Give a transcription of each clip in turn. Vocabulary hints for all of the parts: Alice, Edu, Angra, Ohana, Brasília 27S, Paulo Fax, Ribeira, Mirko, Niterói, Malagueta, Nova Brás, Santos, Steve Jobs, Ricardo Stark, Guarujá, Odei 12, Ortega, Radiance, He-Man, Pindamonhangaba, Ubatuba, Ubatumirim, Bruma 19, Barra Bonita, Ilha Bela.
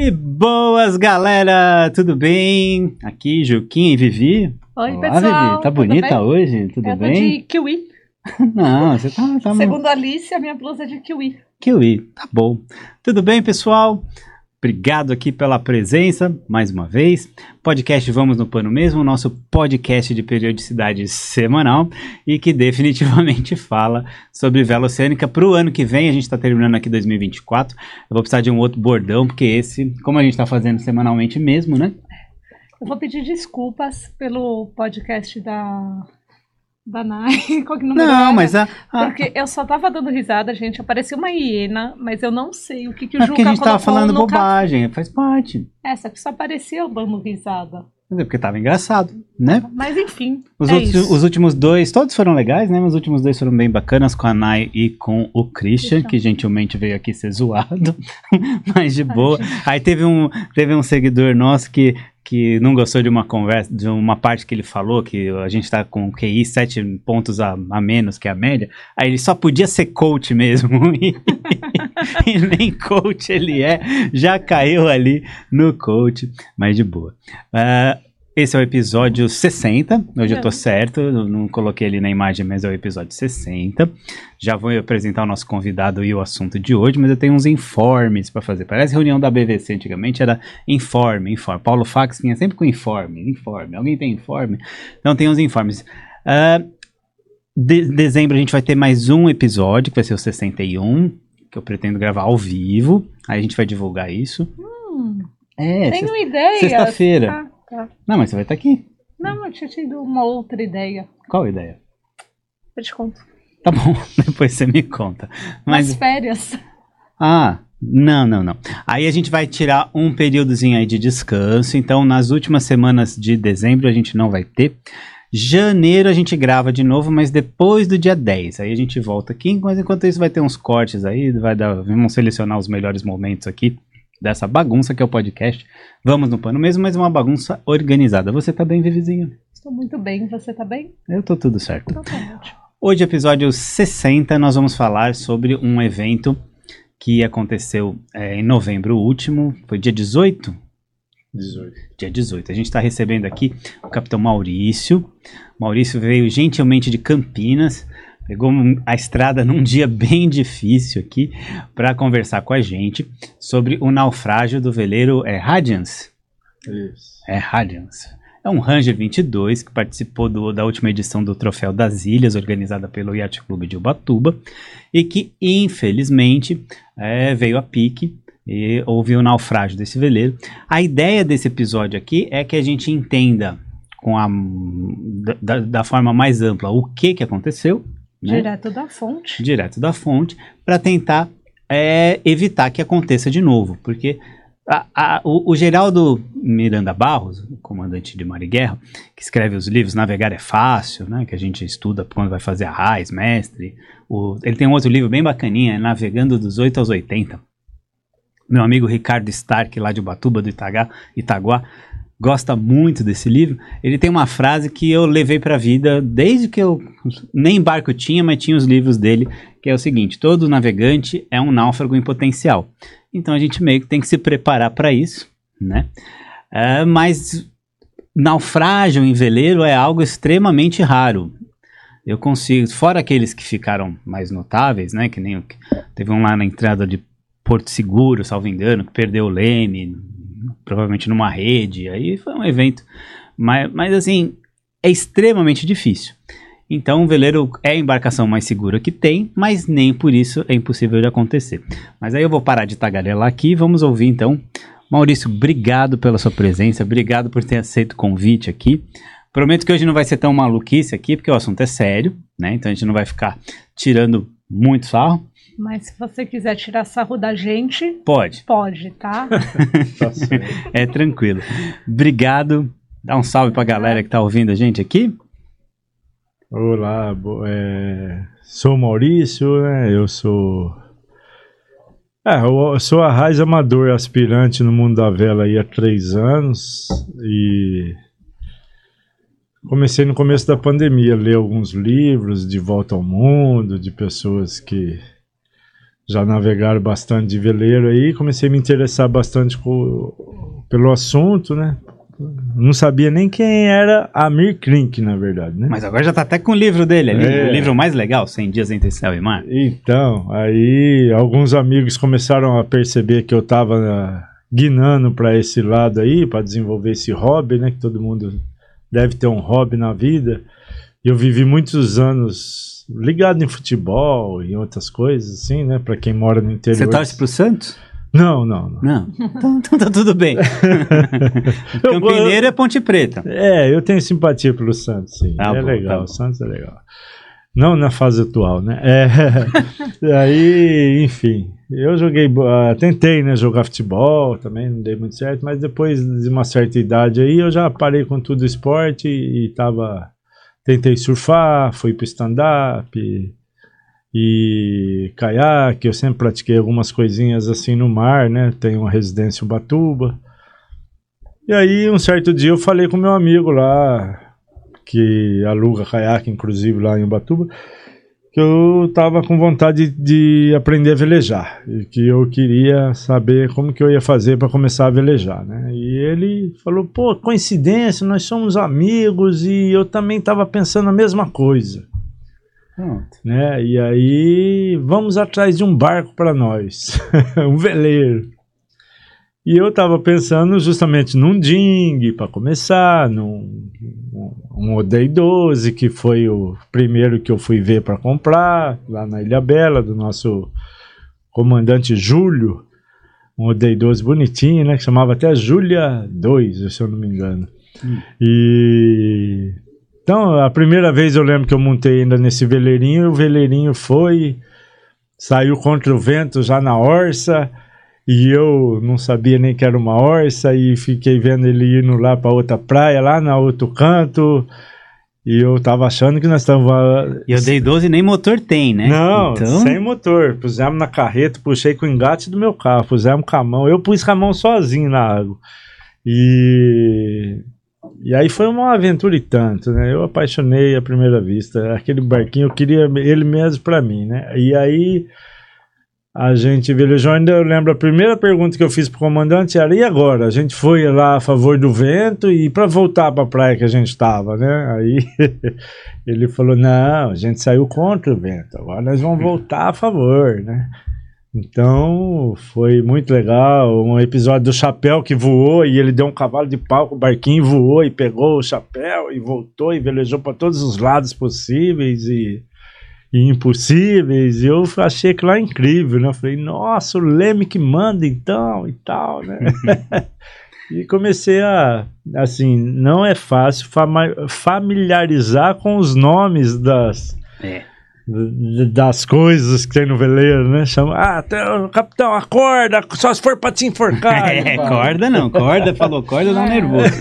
E boas, galera! Tudo bem? Aqui, Juquinha e Vivi. Oi, olá, pessoal! Vivi. Tá bonita hoje? Tudo bem? Eu tô de kiwi. Não, você tá... Segundo a Alice, a minha blusa é de kiwi. Kiwi, tá bom. Tudo bem, pessoal? Obrigado aqui pela presença, mais uma vez. Podcast Vamos no Pano Mesmo, nosso podcast de periodicidade semanal e que definitivamente fala sobre vela oceânica para o ano que vem. A gente está terminando aqui 2024. Eu vou precisar de um outro bordão, porque esse, como a gente está fazendo semanalmente mesmo, né? Eu vou pedir desculpas pelo podcast da Nai, qual que não era? Mas porque eu só tava dando risada, gente, apareceu uma hiena, mas eu não sei o que o Juca colocou. É porque a gente tava falando bobagem, faz parte. Essa que só apareceu dando risada. Mas é porque tava engraçado, né? Mas enfim, os últimos dois, todos foram legais, né? Mas os últimos dois foram bem bacanas, com a Nai e com o Christian, que gentilmente veio aqui ser zoado, mas de boa. Aí teve um seguidor nosso que não gostou de uma conversa, de uma parte que ele falou, que a gente tá com QI 7 pontos a menos que a média, aí ele só podia ser coach mesmo, e nem coach ele é, já caiu ali no coach, mas de boa. Esse é o episódio 60, hoje eu tô certo, não coloquei ele na imagem, mas é o episódio 60. Já vou apresentar o nosso convidado e o assunto de hoje, mas eu tenho uns informes para fazer. Parece reunião da BVC, antigamente era informe. Paulo Fax vinha sempre com informe. Alguém tem informe? Então tem uns informes. Dezembro a gente vai ter mais um episódio, que vai ser o 61, que eu pretendo gravar ao vivo. Aí a gente vai divulgar isso. Tenho ideia. Sexta-feira. Ah. Não, mas você vai estar aqui. Não, eu tinha tido uma outra ideia. Qual ideia? Eu te conto. Tá bom, depois você me conta. Mas... Nas férias. Ah, não. Aí a gente vai tirar um períodozinho aí de descanso, então nas últimas semanas de dezembro a gente não vai ter. Janeiro a gente grava de novo, mas depois do dia 10, aí a gente volta aqui, mas enquanto isso vai ter uns cortes aí, vamos selecionar os melhores momentos aqui dessa bagunça que é o podcast. Vamos no Pano Mesmo, mas uma bagunça organizada. Você tá bem, Vivizinho? Estou muito bem, você tá bem? Eu tô tudo certo. Totalmente. Hoje, episódio 60, nós vamos falar sobre um evento que aconteceu em novembro último. Foi dia 18? 18. Dia 18. A gente está recebendo aqui o Capitão Maurício. Maurício veio gentilmente de Campinas, pegou a estrada num dia bem difícil aqui para conversar com a gente sobre o naufrágio do veleiro Radiance. Isso. É Radiance. É um Ranger 22 que participou da última edição do Troféu das Ilhas, organizada pelo Yacht Club de Ubatuba, e que, infelizmente, veio a pique e houve o naufrágio desse veleiro. A ideia desse episódio aqui é que a gente entenda da forma mais ampla o que aconteceu, né? Direto da fonte, para tentar evitar que aconteça de novo, porque o Geraldo Miranda Barros, o comandante de Mar e Guerra, que escreve os livros Navegar é Fácil, né, que a gente estuda quando vai fazer a Raiz, Mestre, ele tem um outro livro bem bacaninha, Navegando dos 8 aos 80, meu amigo Ricardo Stark, lá de Ubatuba, do Itaguá, gosta muito desse livro. Ele tem uma frase que eu levei para a vida desde que eu nem barco tinha, mas tinha os livros dele, que é o seguinte: todo navegante é um náufrago em potencial. Então a gente meio que tem que se preparar para isso, né? Mas naufrágio em veleiro é algo extremamente raro. Eu consigo, fora aqueles que ficaram mais notáveis, né? Que nem teve um lá na entrada de Porto Seguro, salvo engano, que perdeu o leme, provavelmente numa rede, aí foi um evento, mas assim, é extremamente difícil. Então o veleiro é a embarcação mais segura que tem, mas nem por isso é impossível de acontecer. Mas aí eu vou parar de tagarelar aqui, vamos ouvir então. Maurício, obrigado pela sua presença, obrigado por ter aceito o convite aqui. Prometo que hoje não vai ser tão maluquice aqui, porque o assunto é sério, né? Então a gente não vai ficar tirando muito sarro. Mas se você quiser tirar sarro da gente... Pode, tá? É tranquilo. Obrigado. Dá um salve pra galera que tá ouvindo a gente aqui. Olá, sou Maurício, né? Eu sou... eu sou a Raiz Amador, aspirante no mundo da vela aí há 3 anos. E comecei no começo da pandemia a ler alguns livros de volta ao mundo, de pessoas que... já navegaram bastante de veleiro aí, comecei a me interessar bastante pelo assunto, né? Não sabia nem quem era Amir Klink, na verdade, né? Mas agora já tá até com o livro dele ali, o livro mais legal, 100 Dias Entre Céu e Mar. Então, aí alguns amigos começaram a perceber que eu tava guinando para esse lado aí, para desenvolver esse hobby, né? Que todo mundo deve ter um hobby na vida. Eu vivi muitos anos ligado em futebol e outras coisas, assim, né? Para quem mora no interior... Você torce pro Santos? Não. Então tá tudo bem. Campineiro é Ponte Preta. É, eu tenho simpatia pelo Santos, sim. Tá é bom, legal, tá bom. Santos é legal. Não na fase atual, né? Aí, enfim, eu joguei, tentei, né, jogar futebol também, não dei muito certo, mas depois de uma certa idade aí, eu já parei com tudo esporte e tentei surfar, fui pro stand-up... E caiaque, eu sempre pratiquei algumas coisinhas assim no mar, né? Tenho uma residência em Ubatuba. E aí, um certo dia, eu falei com meu amigo lá, que aluga caiaque, inclusive lá em Ubatuba, que eu tava com vontade de aprender a velejar. E que eu queria saber como que eu ia fazer para começar a velejar, né? E ele falou: pô, coincidência, nós somos amigos e eu também tava pensando a mesma coisa. Né? E aí vamos atrás de um barco para nós, um veleiro. E eu estava pensando justamente num dinghy para começar, num Odei 12, que foi o primeiro que eu fui ver para comprar lá na Ilha Bela, do nosso comandante Júlio, um Odei 12 bonitinho, né, que chamava até Júlia 2, se eu não me engano. E... Então, a primeira vez eu lembro que eu montei ainda nesse veleirinho, e o veleirinho saiu contra o vento já na orça, e eu não sabia nem que era uma orça, e fiquei vendo ele indo lá para outra praia, lá na outro canto, e eu tava achando que nós estávamos... E eu dei 12 nem motor tem, né? Não, então... sem motor, pusemos na carreta, puxei com o engate do meu carro, pusemos com a mão, eu pus com a mão sozinho na água, E aí foi uma aventura e tanto, né? Eu apaixonei à primeira vista. Aquele barquinho, eu queria ele mesmo pra mim, né? E aí a gente velejou. Ainda eu lembro a primeira pergunta que eu fiz pro comandante era: e agora? A gente foi lá a favor do vento e pra voltar pra praia que a gente tava, né? Aí ele falou: não, a gente saiu contra o vento, agora nós vamos voltar a favor, né? Então, foi muito legal, um episódio do chapéu que voou e ele deu um cavalo de pau com o barquinho, voou e pegou o chapéu e voltou e velejou para todos os lados possíveis e impossíveis, e eu achei aquilo lá incrível, né? Eu falei: nossa, o Leme que manda então e tal, né? E comecei a, assim, não é fácil familiarizar com os nomes das coisas que tem no veleiro, né? Chama, capitão, acorda, só se for pra te enforcar. Corda dá um nervoso.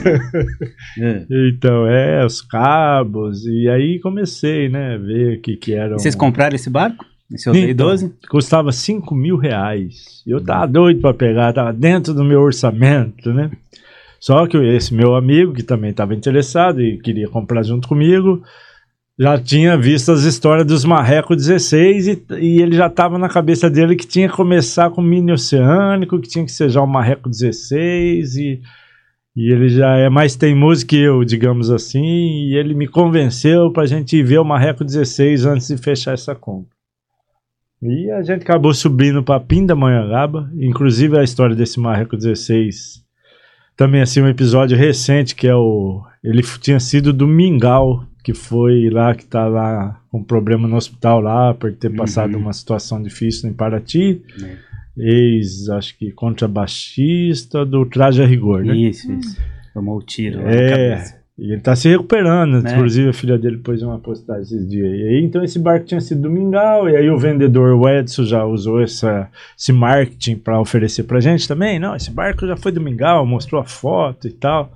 Então, os cabos, e aí comecei, né, ver o que era. Vocês compraram esse barco? Esse Odei 12? Custava R$5.000. Eu tava doido pra pegar, tava dentro do meu orçamento, né? Só que esse meu amigo, que também tava interessado e queria comprar junto comigo, já tinha visto as histórias dos Marreco 16 e ele já estava na cabeça dele que tinha que começar com o mini oceânico, que tinha que ser já o Marreco 16 e ele já é mais teimoso que eu, digamos assim, e ele me convenceu para a gente ir ver o Marreco 16 antes de fechar essa compra. E a gente acabou subindo para Pindamonhangaba, inclusive a história desse Marreco 16 também, assim, um episódio recente que ele tinha sido do Mingau, que foi lá, que tá lá com problema no hospital lá, por ter passado uma situação difícil em Paraty, ex, acho que contrabaixista do Traje a Rigor, né? Isso, tomou o tiro lá na cabeça. E ele tá se recuperando, inclusive a filha dele pôs uma postagem esses dias. E aí, então, esse barco tinha sido do Mingau, e aí o vendedor, o Edson, já usou esse marketing para oferecer pra gente também. Não, esse barco já foi do Mingau, mostrou a foto e tal.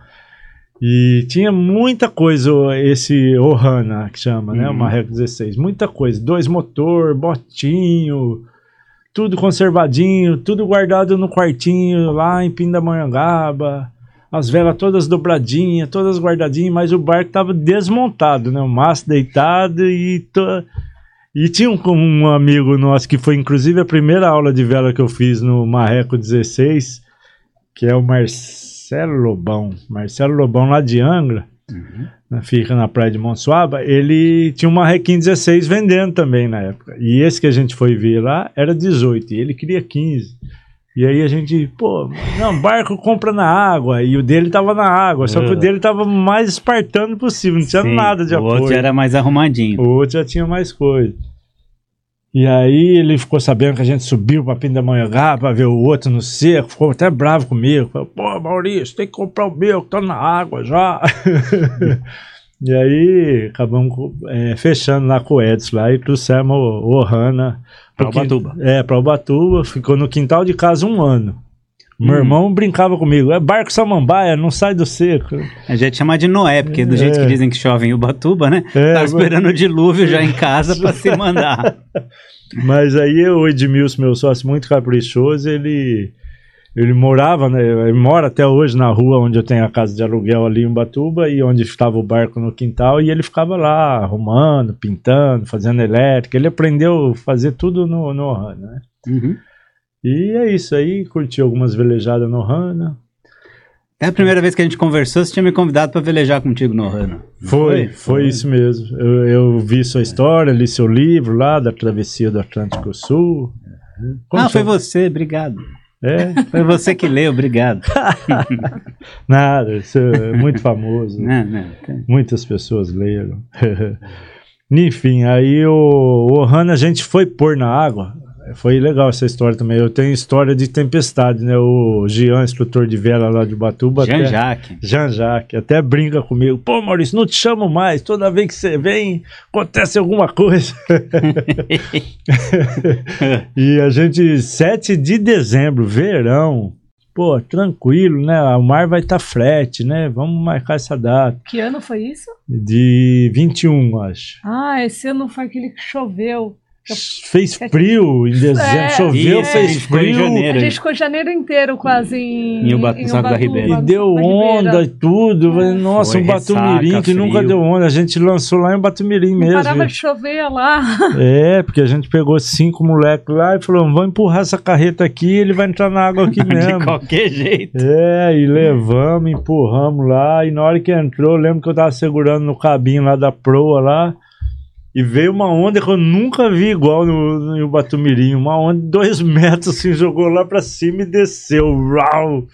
E tinha muita coisa, esse Ohana, que chama, né, o Marreco 16, muita coisa, 2 motor, botinho, tudo conservadinho, tudo guardado no quartinho lá em Pindamonhangaba, as velas todas dobradinhas, todas guardadinhas, mas o barco estava desmontado, né, o mastro deitado E tinha um amigo nosso que foi inclusive a primeira aula de vela que eu fiz no Marreco 16, que é o Marcelo Lobão lá de Angra, fica na praia de Monsuaba. Ele tinha um Marrequim 16 vendendo também na época, e esse que a gente foi ver lá era 18 e ele queria 15. E aí a gente, pô, não, barco compra na água, e o dele tava na água, só que o dele tava mais espartano possível, não tinha nada de apoio. O outro era mais arrumadinho. O outro já tinha mais coisa. E aí ele ficou sabendo que a gente subiu pra Pindamonhangaba pra ver o outro no cerco, ficou até bravo comigo, falou, pô, Maurício, tem que comprar o meu, que tá na água já. E aí acabamos fechando lá com o Edson lá, e trouxemos o Ohana para Ubatuba. Para Ubatuba, ficou no quintal de casa um ano. Meu irmão brincava comigo, é barco samambaia, não sai do seco. A gente chama de Noé, porque do jeito que dizem que chove em Ubatuba, né? Tava esperando o dilúvio já em casa para se mandar. Mas aí o Edmilson, meu sócio, muito caprichoso, ele morava, né? Ele mora até hoje na rua onde eu tenho a casa de aluguel ali em Ubatuba, e onde estava o barco no quintal, e ele ficava lá arrumando, pintando, fazendo elétrica. Ele aprendeu a fazer tudo no Ohana, né? E é isso aí, curti algumas velejadas no Ohana. É a primeira vez que a gente conversou, você tinha me convidado para velejar contigo no Ohana. Foi isso mesmo. Eu vi sua história, li seu livro lá da travessia do Atlântico Sul. Foi você, obrigado. Foi você que leu, obrigado. Nada, isso é muito famoso. Muitas pessoas leram. Enfim, aí o Ohana a gente foi pôr na água. Foi legal essa história também. Eu tenho história de tempestade, né? O Jean, instrutor de vela lá de Ubatuba, Jean-Jacques, até brinca comigo. Pô, Maurício, não te chamo mais. Toda vez que você vem, acontece alguma coisa. E a gente, 7 de dezembro, verão. Pô, tranquilo, né? O mar vai estar frete, né? Vamos marcar essa data. Que ano foi isso? De 21, acho. Ah, esse ano foi aquele que choveu. Fez frio em dezembro, choveu, fez frio. A gente ficou janeiro inteiro quase em Ubatuba, e deu onda e tudo. Nossa, o Batumirim que nunca deu onda. A gente lançou lá em Batumirim mesmo. Parava de chover lá. Porque a gente pegou 5 moleques lá e falou, vamos empurrar essa carreta aqui, ele vai entrar na água aqui mesmo. De qualquer jeito. E levamos, empurramos lá. E na hora que entrou, lembro que eu tava segurando no cabinho lá da proa lá. E veio uma onda que eu nunca vi igual no Ubatumirim. Uma onda de 2 metros, assim, jogou lá pra cima e desceu. Uau!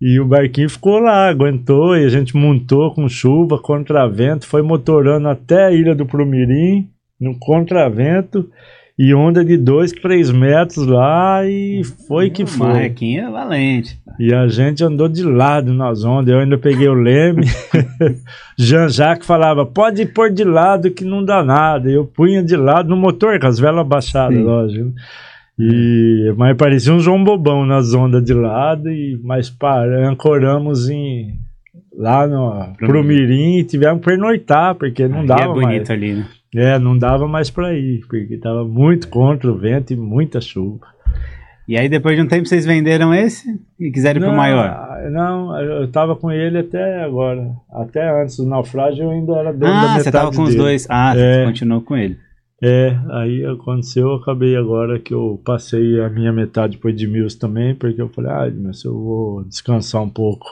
E o barquinho ficou lá, aguentou. E a gente montou com chuva, contravento. Foi motorando até a ilha do Prumirim, no contravento. E onda de 2, 3 metros lá, e foi que foi. O Marrequinho é valente. E a gente andou de lado nas ondas, eu ainda peguei o leme. Jean-Jacques falava, pode pôr de lado que não dá nada. Eu punha de lado no motor, com as velas baixadas, lógico. Mas parecia um João Bobão nas ondas de lado, ancoramos lá no Prumirim e tivemos que pernoitar, porque não dava mais. É bonito ali, né? Não dava mais para ir, porque estava muito contra o vento e muita chuva. E aí depois de um tempo vocês venderam esse e quiseram ir para o maior? Não, eu estava com ele até agora. Até antes do naufrágio eu ainda era dono da metade dele. Você estava com os dois. Você continuou com ele. Aí aconteceu, eu acabei agora que eu passei a minha metade para o Edmilson também, porque eu falei, Edmilson, eu vou descansar um pouco.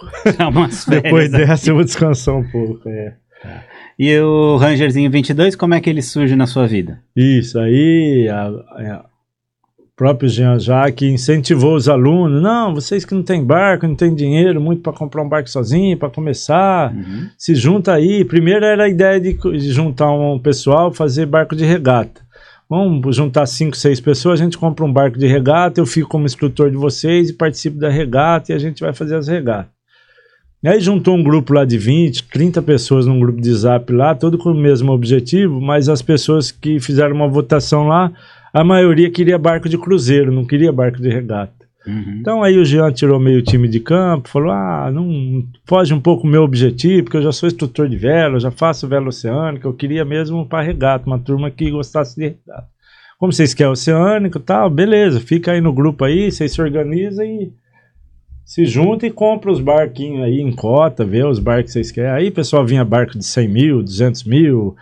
Depois dessa eu vou descansar um pouco, E o Rangerzinho 22, como é que ele surge na sua vida? Isso, aí o próprio Jean-Jacques incentivou os alunos. Não, vocês que não têm barco, não têm dinheiro muito para comprar um barco sozinho, para começar, se junta aí. Primeiro era a ideia de juntar um pessoal, fazer barco de regata. Vamos juntar 5, 6 pessoas, a gente compra um barco de regata, eu fico como instrutor de vocês e participo da regata e a gente vai fazer as regatas. E aí juntou um grupo lá de 20, 30 pessoas num grupo de zap lá, todo com o mesmo objetivo, mas as pessoas que fizeram uma votação lá, a maioria queria barco de cruzeiro, não queria barco de regata. Então aí o Jean tirou meio time de campo, falou, não foge um pouco o meu objetivo, porque eu já sou instrutor de vela, eu já faço vela oceânica, eu queria mesmo para regata, uma turma que gostasse de regata. Como vocês querem oceânico e tal, beleza, fica aí no grupo aí, vocês se organizam e... se junta e compra os barquinhos aí em cota, vê os barcos que vocês querem. Aí o pessoal vinha barco de 100 mil, 200 mil,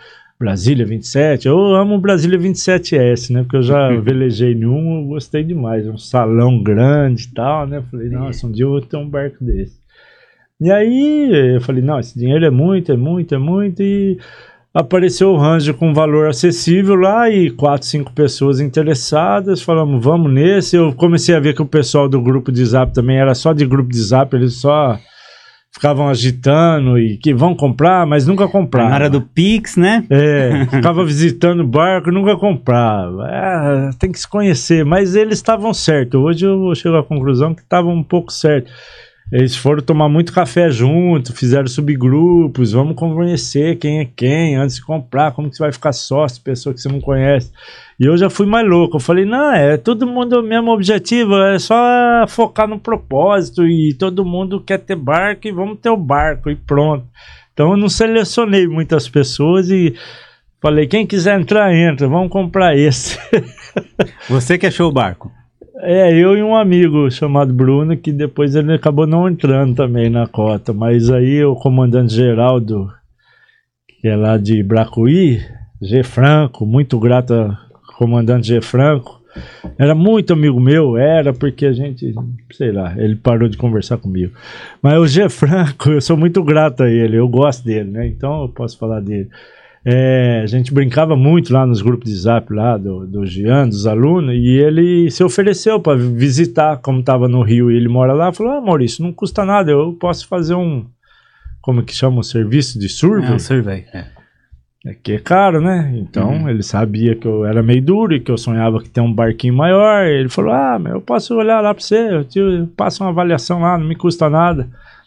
Brasília 27, eu amo Brasília 27S, né? Porque eu já velejei em um, eu gostei demais. Um salão grande e tal, né? Falei, nossa, um dia eu vou ter um barco desse. E aí eu falei, não, esse dinheiro é muito, é muito, é muito. E apareceu o Ranger com valor acessível lá e 4, 5 pessoas interessadas. Falamos, vamos nesse. Eu comecei a ver que o pessoal do grupo de Zap também era só de grupo de Zap, eles só ficavam agitando e que vão comprar, mas nunca compravam. Na hora do Pix, né? É, ficava visitando o barco, nunca comprava. É, tem que se conhecer, mas eles estavam certos. Hoje eu chego à conclusão que estavam um pouco certos. Eles foram tomar muito café junto, fizeram subgrupos, vamos conhecer quem é quem, antes de comprar, como que você vai ficar sócio, pessoa que você não conhece. E eu já fui mais louco, eu falei, não, é todo mundo o mesmo objetivo, é só focar no propósito e todo mundo quer ter barco e vamos ter o barco e pronto. Então eu não selecionei muitas pessoas e falei, quem quiser entrar, entra, vamos comprar esse. Você que achou o barco? É, eu e um amigo chamado Bruno, que depois ele acabou não entrando também na cota, mas aí o comandante Geraldo, que é lá de Bracuí, G. Franco, muito grato ao comandante G. Franco, era muito amigo meu, era porque a gente, sei lá, ele parou de conversar comigo, mas o G. Franco, eu sou muito grato a ele, eu gosto dele, né, então eu posso falar dele. É, a gente brincava muito lá nos grupos de Zap lá do Jean, dos alunos, e ele se ofereceu para visitar, como estava no Rio e ele mora lá, falou, ah, Maurício, não custa nada, eu posso fazer um, como que chama, um serviço de survey? É, um survey, é que é caro, né? Então, ele sabia que eu era meio duro e que eu sonhava que ter um barquinho maior, ele falou, ah, eu posso olhar lá para você, eu passo uma avaliação lá, não me custa nada.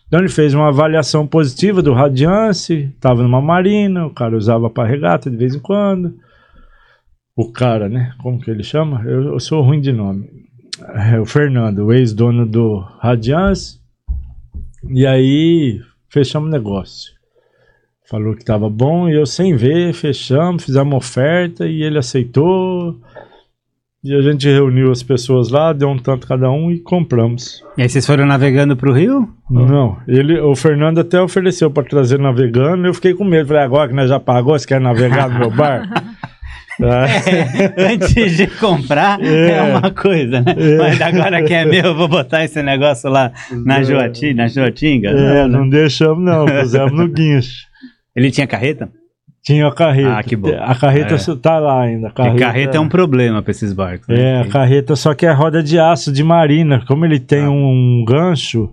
Então ele fez uma avaliação positiva do Radiance, estava numa marina, o cara usava para regata de vez em quando. O cara, né? Como que ele chama? Eu sou ruim de nome. É o Fernando, o ex-dono do Radiance. E aí fechamos o negócio. Falou que estava bom e eu sem ver, fechamos, fizemos uma oferta e ele aceitou. E a gente reuniu as pessoas lá, deu um tanto cada um e compramos. E aí vocês foram navegando pro Rio? Não, o Fernando até ofereceu para trazer navegando, eu fiquei com medo. Falei, agora que nós já pagou, você quer navegar no meu bar? Antes de comprar é uma coisa, né? É. Mas agora que é meu, eu vou botar esse negócio lá na Joatinga. É, não deixamos não, pusemos no guincho. Ele tinha carreta? Tinha a carreta. Ah, que bom. A carreta tá lá ainda. Carreta é um problema para esses barcos. Né? É, a carreta só que é roda de aço de marina. Como ele tem um gancho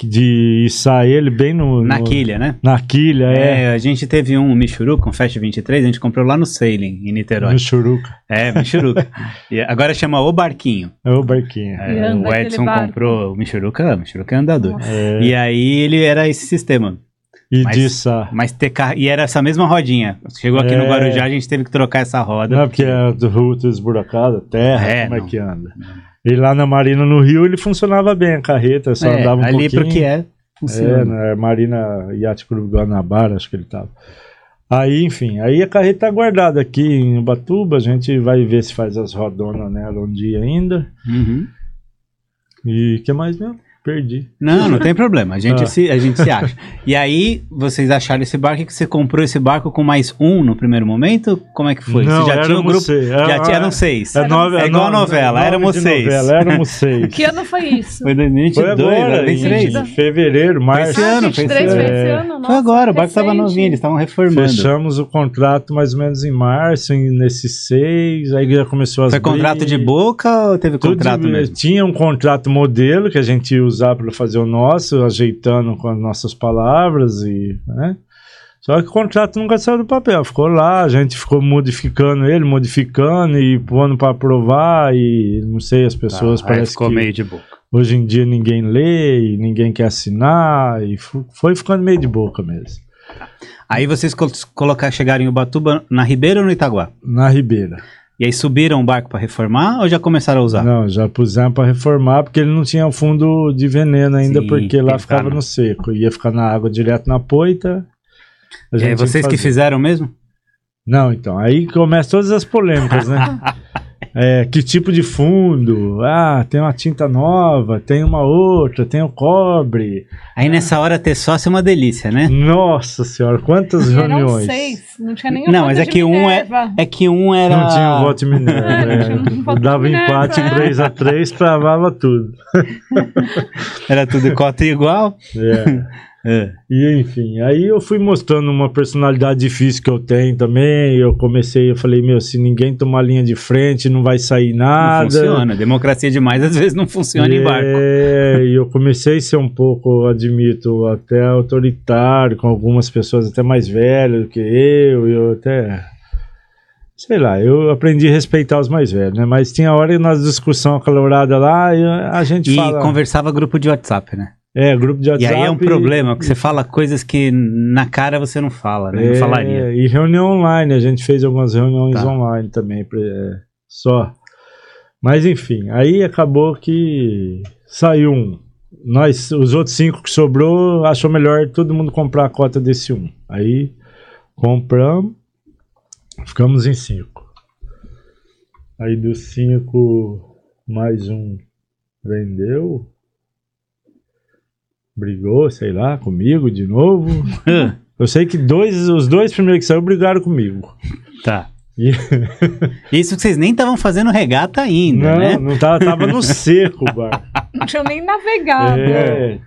de içar ele bem no... Na quilha, né? Na quilha, a gente teve um Mischuruca, um Fast 23, a gente comprou lá no Sailing, em Niterói. Mischuruca. É, Mischuruca. E agora chama O Barquinho. O Barquinho. É, o Edson comprou o Mischuruca. O Mischuruca é andador. É. E aí ele era esse sistema. E era essa mesma rodinha. Chegou aqui no Guarujá, a gente teve que trocar essa roda. Não, porque é do ruto esburacado, terra, como é que anda. E lá na marina no Rio ele funcionava bem, a carreta, só andava um ali pouquinho. Ali porque funciona. É, na marina Yacht Club de Ubatuba, acho que ele estava. Aí, enfim, aí a carreta tá guardada aqui em Ubatuba, a gente vai ver se faz as rodonas nela um dia ainda. E o que mais mesmo? Perdi. Não tem problema, a gente se acha. E aí, vocês acharam esse barco, que você comprou esse barco com mais um no primeiro momento? Como é que foi? Não, você já tinha um grupo? Eram 6. É igual a novela, éramos 6. Que ano foi isso? Foi 2022, foi agora, 23. Em fevereiro, março. Foi esse ano. Nossa, foi agora, o barco estava novinho, eles estavam reformando. Fechamos o contrato mais ou menos em março, nesses 6, aí já começou as... Foi contrato de boca ou teve contrato mesmo? Tinha um contrato modelo que a gente usava para fazer o nosso, ajeitando com as nossas palavras e, né? Só que o contrato nunca saiu do papel, ficou lá, a gente ficou modificando e pondo para aprovar e não sei, as pessoas parece ficou que meio de boca. Hoje em dia ninguém lê e ninguém quer assinar e foi ficando meio de boca mesmo. Aí vocês chegaram em Ubatuba na Ribeira ou no Itaguá? Na Ribeira. E aí subiram o barco para reformar ou já começaram a usar? Não, já puseram para reformar porque ele não tinha fundo de veneno ainda. Sim, porque lá ficava no seco. Ia ficar na água direto na poita. É vocês que fizeram mesmo? Não, então. Aí começam todas as polêmicas, né? que tipo de fundo, tem uma tinta nova, tem uma outra, tem o cobre. Aí nessa hora ter sócio é uma delícia, né? Nossa senhora, quantas reuniões. Eram 6, não tinha nenhum. Não, mas é que um era... Não tinha um voto de Minerva, dava empate 3-3, travava tudo. Era tudo cota igual. E enfim, aí eu fui mostrando uma personalidade difícil que eu tenho também. Eu comecei, eu falei, se ninguém tomar linha de frente, não vai sair nada. Não funciona, democracia demais às vezes não funciona em barco. E eu comecei a ser um pouco, admito, até autoritário com algumas pessoas até mais velhas do que eu até... Sei lá, eu aprendi a respeitar os mais velhos, né? Mas tinha hora nas discussões acaloradas lá, a gente fala... E conversava grupo de WhatsApp, né? Grupo de WhatsApp. E aí é um problema, porque você fala coisas que na cara você não fala, né? Não falaria. E reunião online, a gente fez algumas reuniões online também, só. Mas enfim, aí acabou que saiu um. Os outros 5 que sobrou, achou melhor todo mundo comprar a cota desse um. Aí compramos, ficamos em 5. Aí dos 5, mais um vendeu... Brigou, sei lá, comigo de novo. Eu sei que os dois primeiros que saíram brigaram comigo. Tá. Isso que vocês nem estavam fazendo regata ainda, não, né? Não, tava no seco, bar. Não tinha nem navegado.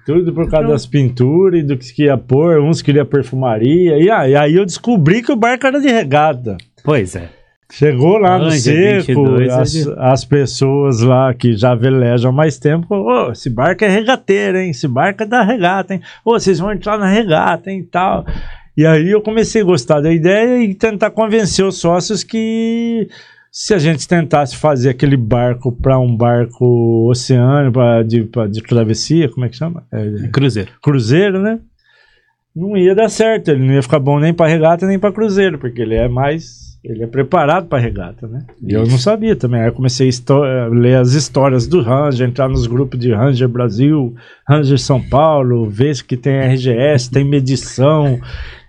Tudo por causa das pinturas e do que ia pôr. Uns queriam perfumaria. E aí eu descobri que o barco era de regata. Pois é. Chegou lá no seco, 22, as pessoas lá que já velejam há mais tempo, esse barco é regateiro, hein? Esse barco é da regata, hein? Vocês vão entrar na regata, hein? Tal. E aí eu comecei a gostar da ideia e tentar convencer os sócios que se a gente tentasse fazer aquele barco para um barco oceano, de travessia, como é que chama? Cruzeiro. Cruzeiro, né? Não ia dar certo, ele não ia ficar bom nem para regata nem para cruzeiro, porque ele é preparado para regata, né? E eu não sabia também. Aí eu comecei a ler as histórias do Ranger, entrar nos grupos de Ranger Brasil, Ranger São Paulo, ver que tem RGS, tem medição,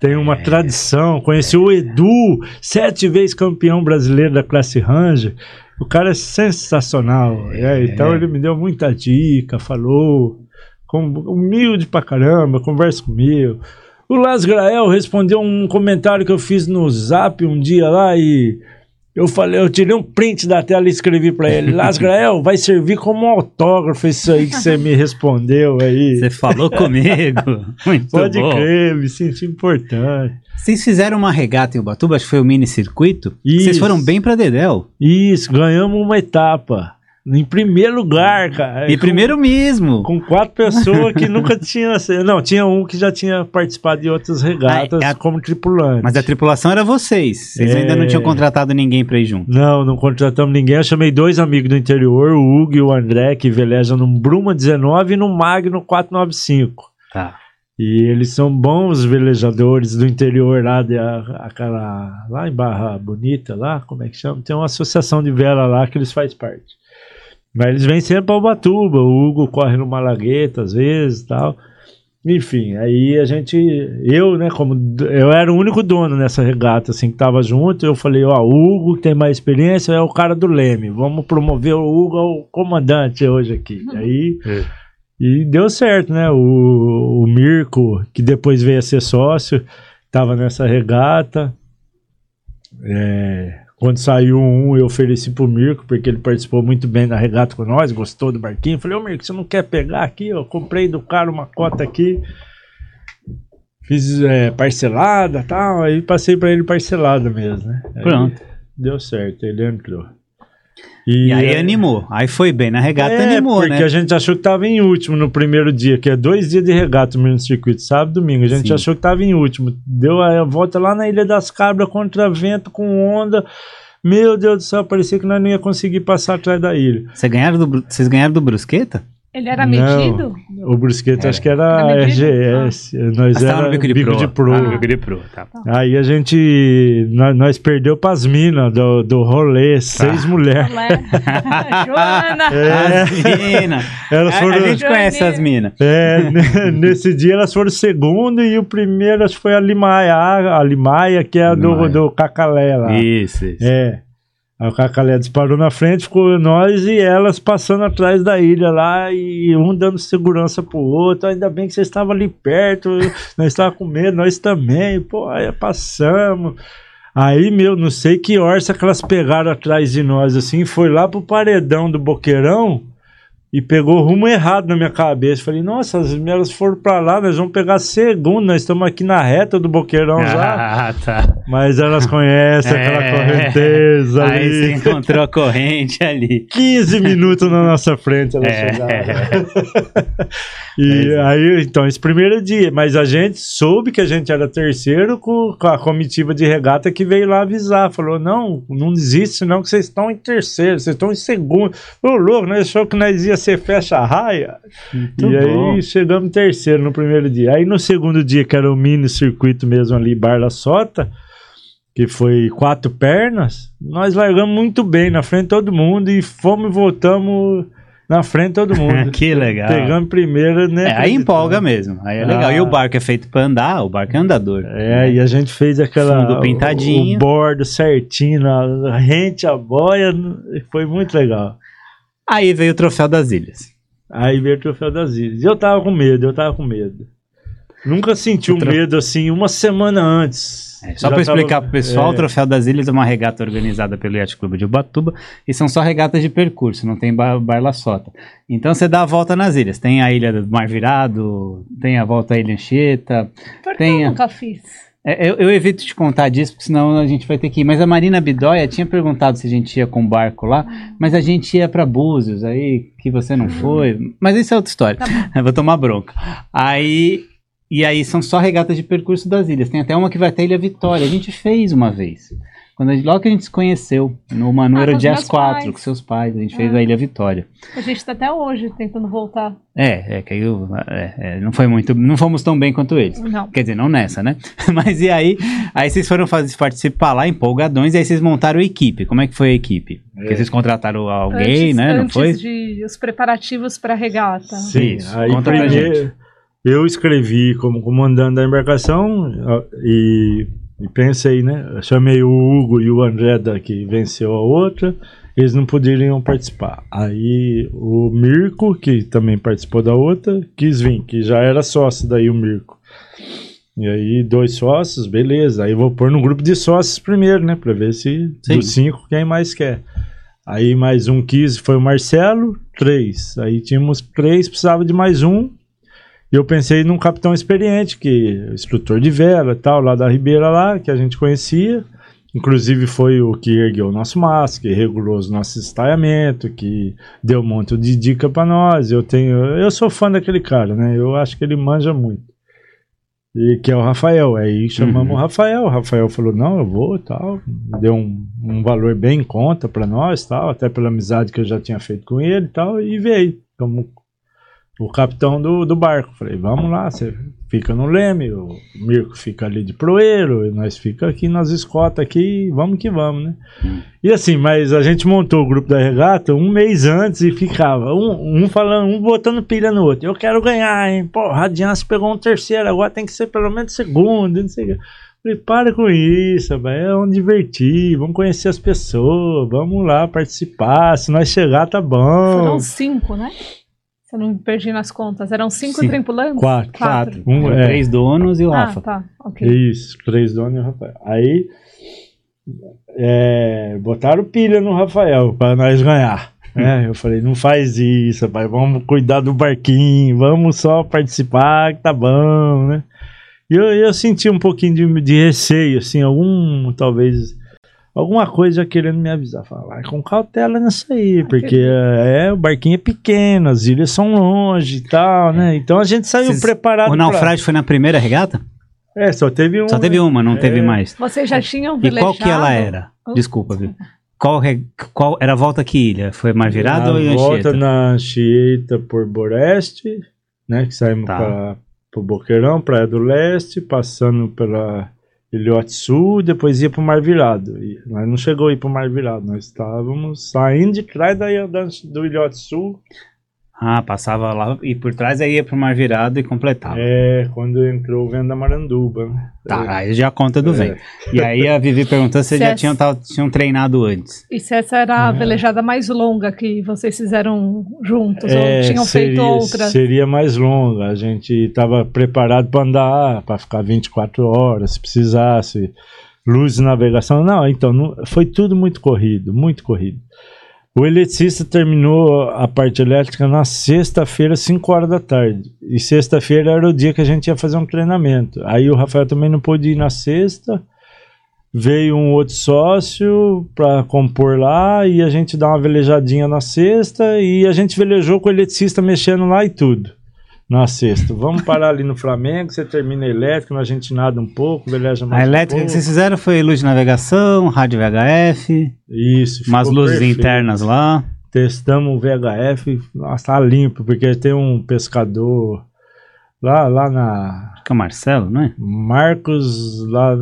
tem uma tradição. Conheci o Edu, 7 vezes campeão brasileiro da classe Ranger. O cara é sensacional. Então ele me deu muita dica, falou, humilde pra caramba, conversa comigo. O Las Grael respondeu um comentário que eu fiz no Zap um dia lá e eu tirei um print da tela e escrevi pra ele: Las Grael, vai servir como um autógrafo isso aí que você me respondeu aí. Você falou comigo. Muito Pode bom. Crer, me senti importante. Vocês fizeram uma regata em Ubatuba, acho que foi o minicircuito. Vocês foram bem pra Dedéu. Isso, ganhamos uma etapa. Em primeiro lugar, cara. Em primeiro mesmo. Com 4 pessoas que nunca tinham... Não, tinha um que já tinha participado de outras regatas como tripulante. Mas a tripulação era vocês. Vocês ainda não tinham contratado ninguém pra ir junto. Não, não contratamos ninguém. Eu chamei 2 amigos do interior, o Hugo e o André, que velejam no Bruma 19 e no Magno 495. Tá. E eles são bons velejadores do interior lá, lá em Barra Bonita, lá, como é que chama? Tem uma associação de vela lá que eles fazem parte. Mas eles vêm sempre para Ubatuba, o Hugo corre no Malagueta às vezes e tal. Enfim, aí a gente... Eu era o único dono nessa regata, assim, que tava junto. Eu falei, o Hugo que tem mais experiência é o cara do leme. Vamos promover o Hugo ao comandante hoje aqui. Aí... E deu certo, né? O Mirko, que depois veio a ser sócio, tava nessa regata. Quando saiu um, eu ofereci pro Mirko, porque ele participou muito bem da regata com nós, gostou do barquinho. Falei, Mirko, você não quer pegar aqui? Eu comprei do cara uma cota aqui, fiz parcelada e tal, aí passei para ele parcelada mesmo, né? Aí pronto. Deu certo, ele entrou. E aí animou, aí foi bem, na regata animou, porque né? Porque a gente achou que tava em último no primeiro dia, que é 2 dias de regata no circuito, sábado e domingo, a gente achou que tava em último, deu a volta lá na Ilha das Cabras, contra vento, com onda, meu Deus do céu, parecia que nós não ia conseguir passar atrás da ilha. Vocês ganharam do Brusqueta? Ele era medido? Não, o Brusqueta acho que era RGS. Nós era no bico de Pro. Aí a gente... Nós perdeu para as minas do rolê. Tá. 6 mulheres. Joana! As minas. A gente conhece as minas. Nesse dia elas foram o segundo e o primeiro acho que foi a Limaia, que é a do Cacalé lá. Isso. Aí o Cacalé disparou na frente, ficou nós e elas passando atrás da ilha lá, e um dando segurança pro outro. Ainda bem que vocês estavam ali perto, nós estávamos com medo, nós também, pô, aí passamos. Aí, meu, não sei que orça que elas pegaram atrás de nós, assim, foi lá pro paredão do Boqueirão e pegou o rumo errado na minha cabeça. Falei, nossa, as elas foram pra lá, nós vamos pegar a segunda, nós estamos aqui na reta do Boqueirão já. Ah, tá. Mas elas conhecem aquela correnteza ali. Aí você encontrou a corrente ali. 15 minutos na nossa frente elas chegaram. E aí, então, esse primeiro dia. Mas a gente soube que a gente era terceiro com a comitiva de regata que veio lá avisar. Falou, não, não desiste não, que vocês estão em terceiro, vocês estão em segundo. Ô, louco, nós achamos que nós ia ser fecha a raia. Muito e bom. Aí chegamos em terceiro no primeiro dia. Aí no segundo dia, que era o mini circuito mesmo ali, Barra Sota, que foi 4 pernas, nós largamos muito bem na frente de todo mundo e fomos e voltamos na frente de todo mundo. Que legal. Pegamos primeiro, né? É, aí empolga mesmo. Aí é legal. E o barco é feito pra andar, o barco é andador. É, né? E a gente fez aquela... Fundo pintadinho. O bordo certinho, a rente, a boia, foi muito legal. Aí veio o Troféu das Ilhas. Aí veio o Troféu das Ilhas. Eu tava com medo. Nunca senti medo assim, uma semana antes. É, só para explicar pro pessoal, o Troféu das Ilhas é uma regata organizada pelo Yacht Club de Ubatuba e são só regatas de percurso, não tem barla sota. Então você dá a volta nas ilhas. Tem a Ilha do Mar Virado, tem a volta à Ilha Anchieta. Por que eu nunca fiz? Eu evito te contar disso, porque senão a gente vai ter que ir. Mas a Marina Bidóia tinha perguntado se a gente ia com barco lá, mas a gente ia para Búzios, aí que você não foi. Mas isso é outra história. Tá bom. Eu vou tomar bronca. Aí são só regatas de percurso das ilhas. Tem até uma que vai até a Ilha Vitória. A gente fez uma vez. Logo que a gente se conheceu, numa número de As 4, com seus pais, a gente fez a Ilha Vitória. A gente tá até hoje tentando voltar. Não fomos tão bem quanto eles. Não. Quer dizer, não nessa, né? Mas e aí vocês foram participar lá, empolgadões, e aí vocês montaram a equipe. Como é que foi a equipe? Porque vocês contrataram alguém, né? Não foi? Os preparativos para regata. Sim, aí conta pra gente. Eu escrevi como comandante da embarcação e pensei, né? Eu chamei o Hugo e o André que venceu a outra. Eles não poderiam participar. Aí o Mirko, que também participou da outra, quis vir, que já era sócio daí o Mirko. E aí 2 sócios, beleza. Aí eu vou pôr no grupo de sócios primeiro, né? Pra ver se dos 5 quem mais quer. Aí mais um quis, foi o Marcelo, 3. Aí tínhamos 3, precisava de mais um. E eu pensei num capitão experiente, que é instrutor de vela e tal, lá da Ribeira lá, que a gente conhecia. Inclusive foi o que ergueu o nosso mastro, que regulou os nossos estaiamentos, que deu um monte de dica pra nós. Eu sou fã daquele cara, né? Eu acho que ele manja muito. E que é o Rafael. Aí chamamos o Rafael. O Rafael falou, não, eu vou e tal. Deu um valor bem em conta pra nós, tal, até pela amizade que eu já tinha feito com ele e tal, e veio. Como o capitão do barco. Falei, vamos lá, você fica no leme, o Mirko fica ali de proeiro, nós fica aqui, nós escota aqui, vamos que vamos, né? E assim, mas a gente montou o grupo da regata um mês antes e ficava um falando, um botando pilha no outro. Eu quero ganhar, hein? Pô, o Radiance pegou um terceiro, agora tem que ser pelo menos segundo, não sei o que. Falei, para com isso, é um divertir, vamos conhecer as pessoas, vamos lá participar, se nós chegar tá bom. Foram 5, né? Eu não perdi nas contas. Eram 5 tripulantes? 4. 3 donos e o Rafa. Tá. Okay. Isso, 3 donos e o Rafael. Aí botaram pilha no Rafael para nós ganhar. Eu falei, não faz isso, rapaz. Vamos cuidar do barquinho, vamos só participar, que tá bom, né? E eu senti um pouquinho de receio, assim, talvez... alguma coisa querendo me avisar. Falar com cautela nisso aí, porque o barquinho é pequeno, as ilhas são longe e tal, né? Então a gente saiu preparado. O naufrágio foi na primeira regata? Só teve uma, não teve mais. Vocês já tinham velejado? E qual que ela era? Desculpa, viu? Qual era a volta que ilha? Foi Mar Virado ou Anchieta? Volta na Anchieta por Boreste, né? Que saímos para o Boqueirão, Praia do Leste, passando pela... Ilhote Sul, depois ia pro Mar Virado. E nós não chegou a ir pro Mar Virado, nós estávamos saindo de trás do Ilhote Sul Ah, passava lá e por trás aí ia pra uma virada e completava. É, quando entrou o vento da Maranduba. Tá, aí já conta do vento. E aí a Vivi perguntou se já tinham treinado antes. E se essa era a velejada mais longa que vocês fizeram juntos, ou tinham feito outra? Seria mais longa, a gente estava preparado para andar, para ficar 24 horas, se precisasse, luz e navegação. Não, então, não, foi tudo muito corrido, muito corrido. O eletricista terminou a parte elétrica na sexta-feira, 5 horas da tarde. E sexta-feira era o dia que a gente ia fazer um treinamento. Aí o Rafael também não pôde ir na sexta. Veio um outro sócio para compor lá e a gente dá uma velejadinha na sexta. E a gente velejou com o eletricista mexendo lá e tudo na sexta. Vamos parar ali no Flamengo, você termina a elétrica, a gente nada um pouco, veleja mais. A elétrica que vocês fizeram foi luz de navegação, rádio VHF... Isso, umas luzes perfeito. Internas lá. Testamos o VHF, nossa, tá limpo, porque tem um pescador lá na... Acho que é o Marcelo, não é? Marcos, lá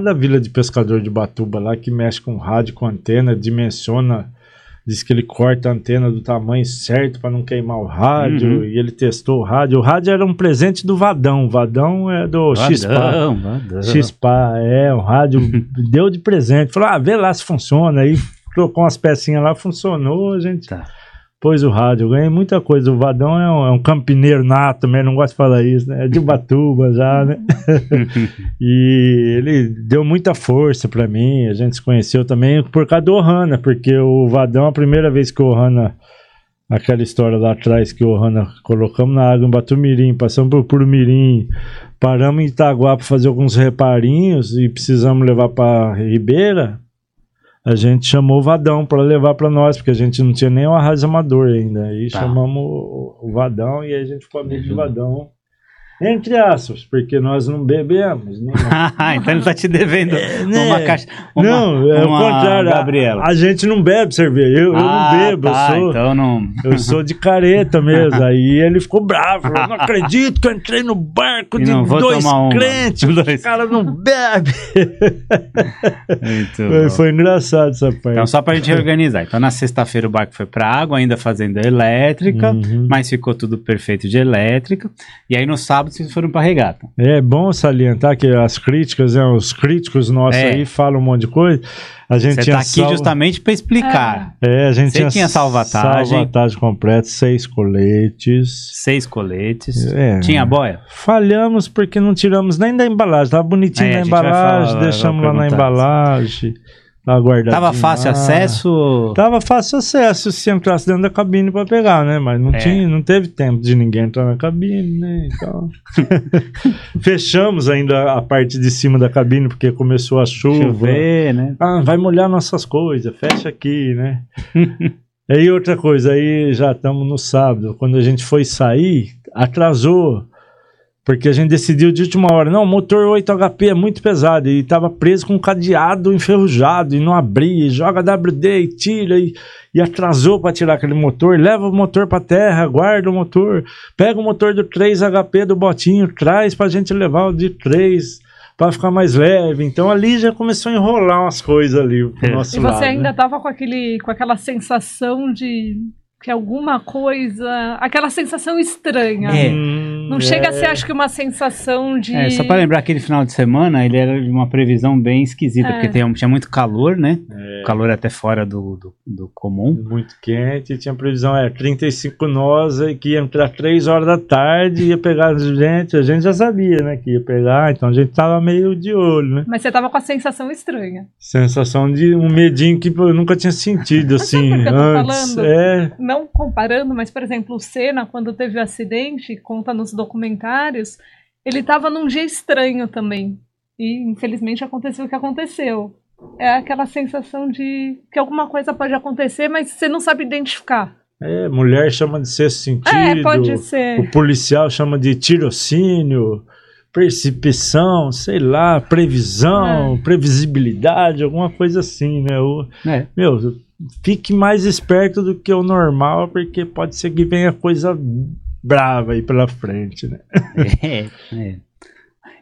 da vila de pescador de Ubatuba, lá que mexe com rádio, com antena, dimensiona, diz que ele corta a antena do tamanho certo para não queimar o rádio, e ele testou o rádio. O rádio era um presente do Vadão, o Vadão é do Xpá, o rádio deu de presente, falou, vê lá se funciona, aí trocou umas pecinhas lá, funcionou, a gente pôs o rádio, eu ganhei muita coisa, o Vadão é um campineiro nato mesmo, não gosto de falar isso, né? É de Ubatuba já, né? E ele deu muita força pra mim, a gente se conheceu também por causa do Ohana, porque o Vadão, a primeira vez que o Ohana, aquela história lá atrás que o Ohana colocamos na água em Ubatumirim, passamos por Prumirim, paramos em Itaguá para fazer alguns reparinhos e precisamos levar pra Ribeira, a gente chamou o Vadão para levar para nós, porque a gente não tinha nem um arrasamador ainda. Aí chamamos o Vadão e aí a gente ficou amigo de Vadão. Entre aspas, porque nós não bebemos. Né? Então ele tá te devendo uma caixa. Não, é o contrário. Gabriela. A gente não bebe cerveja. Eu não bebo. Tá, eu sou de careta mesmo. Aí ele ficou bravo. Eu não acredito que eu entrei no barco de dois crentes. Os caras não bebem. Foi engraçado essa parte. Então, só pra gente reorganizar. Então, na sexta-feira o barco foi pra água, ainda fazendo elétrica, mas ficou tudo perfeito de elétrica. E aí no sábado vocês foram pra regata. É bom salientar que as críticas, os críticos nossos aí falam um monte de coisa. A gente tinha justamente para explicar. A gente tinha salvatagem. Salvatagem completa, 6 coletes. 6 coletes. Tinha boia? Falhamos porque não tiramos nem da embalagem. Tava bonitinho na embalagem, deixamos lá na embalagem. Tava fácil acesso? Tava fácil acesso se entrasse dentro da cabine pra pegar, né? Mas não teve tempo de ninguém entrar na cabine, né? Então... Fechamos ainda a parte de cima da cabine porque começou a chuva. Chover, né? Vai molhar nossas coisas, fecha aqui, né? Aí outra coisa, aí já estamos no sábado. Quando a gente foi sair, atrasou. Porque a gente decidiu de última hora, não, o motor 8 HP é muito pesado, e estava preso com um cadeado enferrujado, e não abria, e joga WD e tira, e atrasou para tirar aquele motor, leva o motor para terra, guarda o motor, pega o motor do 3 HP do botinho, traz para a gente levar o de 3 para ficar mais leve. Então ali já começou a enrolar umas coisas ali pro nosso lado. E você ainda estava com aquela sensação de... que alguma coisa... Aquela sensação estranha. Não chega a ser, acho que, uma sensação de... só para lembrar, aquele final de semana, ele era de uma previsão bem esquisita, porque tinha muito calor, né? Calor até fora do comum. Muito quente, tinha previsão, 35 nós, que ia entrar 3 horas da tarde, ia pegar a gente já sabia, né, que ia pegar, então a gente tava meio de olho, né? Mas você tava com a sensação estranha. Sensação de um medinho que eu nunca tinha sentido, assim, antes. Não comparando, mas, por exemplo, o Senna, quando teve o acidente, conta nos documentários, ele estava num dia estranho também. E, infelizmente, aconteceu o que aconteceu. É aquela sensação de que alguma coisa pode acontecer, mas você não sabe identificar. Mulher chama de sexto sentido. Pode ser. O policial chama de tirocínio, percepção, sei lá, previsão, previsibilidade, alguma coisa assim, né? Fique mais esperto do que o normal, porque pode ser que venha coisa brava aí pela frente, né?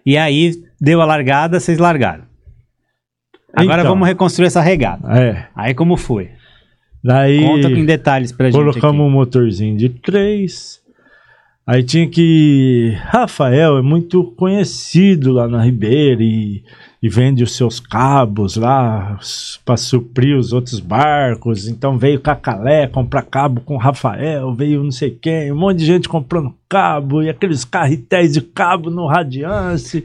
E aí, deu a largada, vocês largaram. Agora vamos reconstruir essa regata. Aí como foi? Daí, conta em detalhes pra gente. Colocamos aqui um motorzinho de 3. Aí tinha que... Rafael é muito conhecido lá na Ribeira e vende os seus cabos lá para suprir os outros barcos. Então veio Cacalé comprar cabo com Rafael, veio não sei quem, um monte de gente comprando cabo e aqueles carretéis de cabo no Radiance.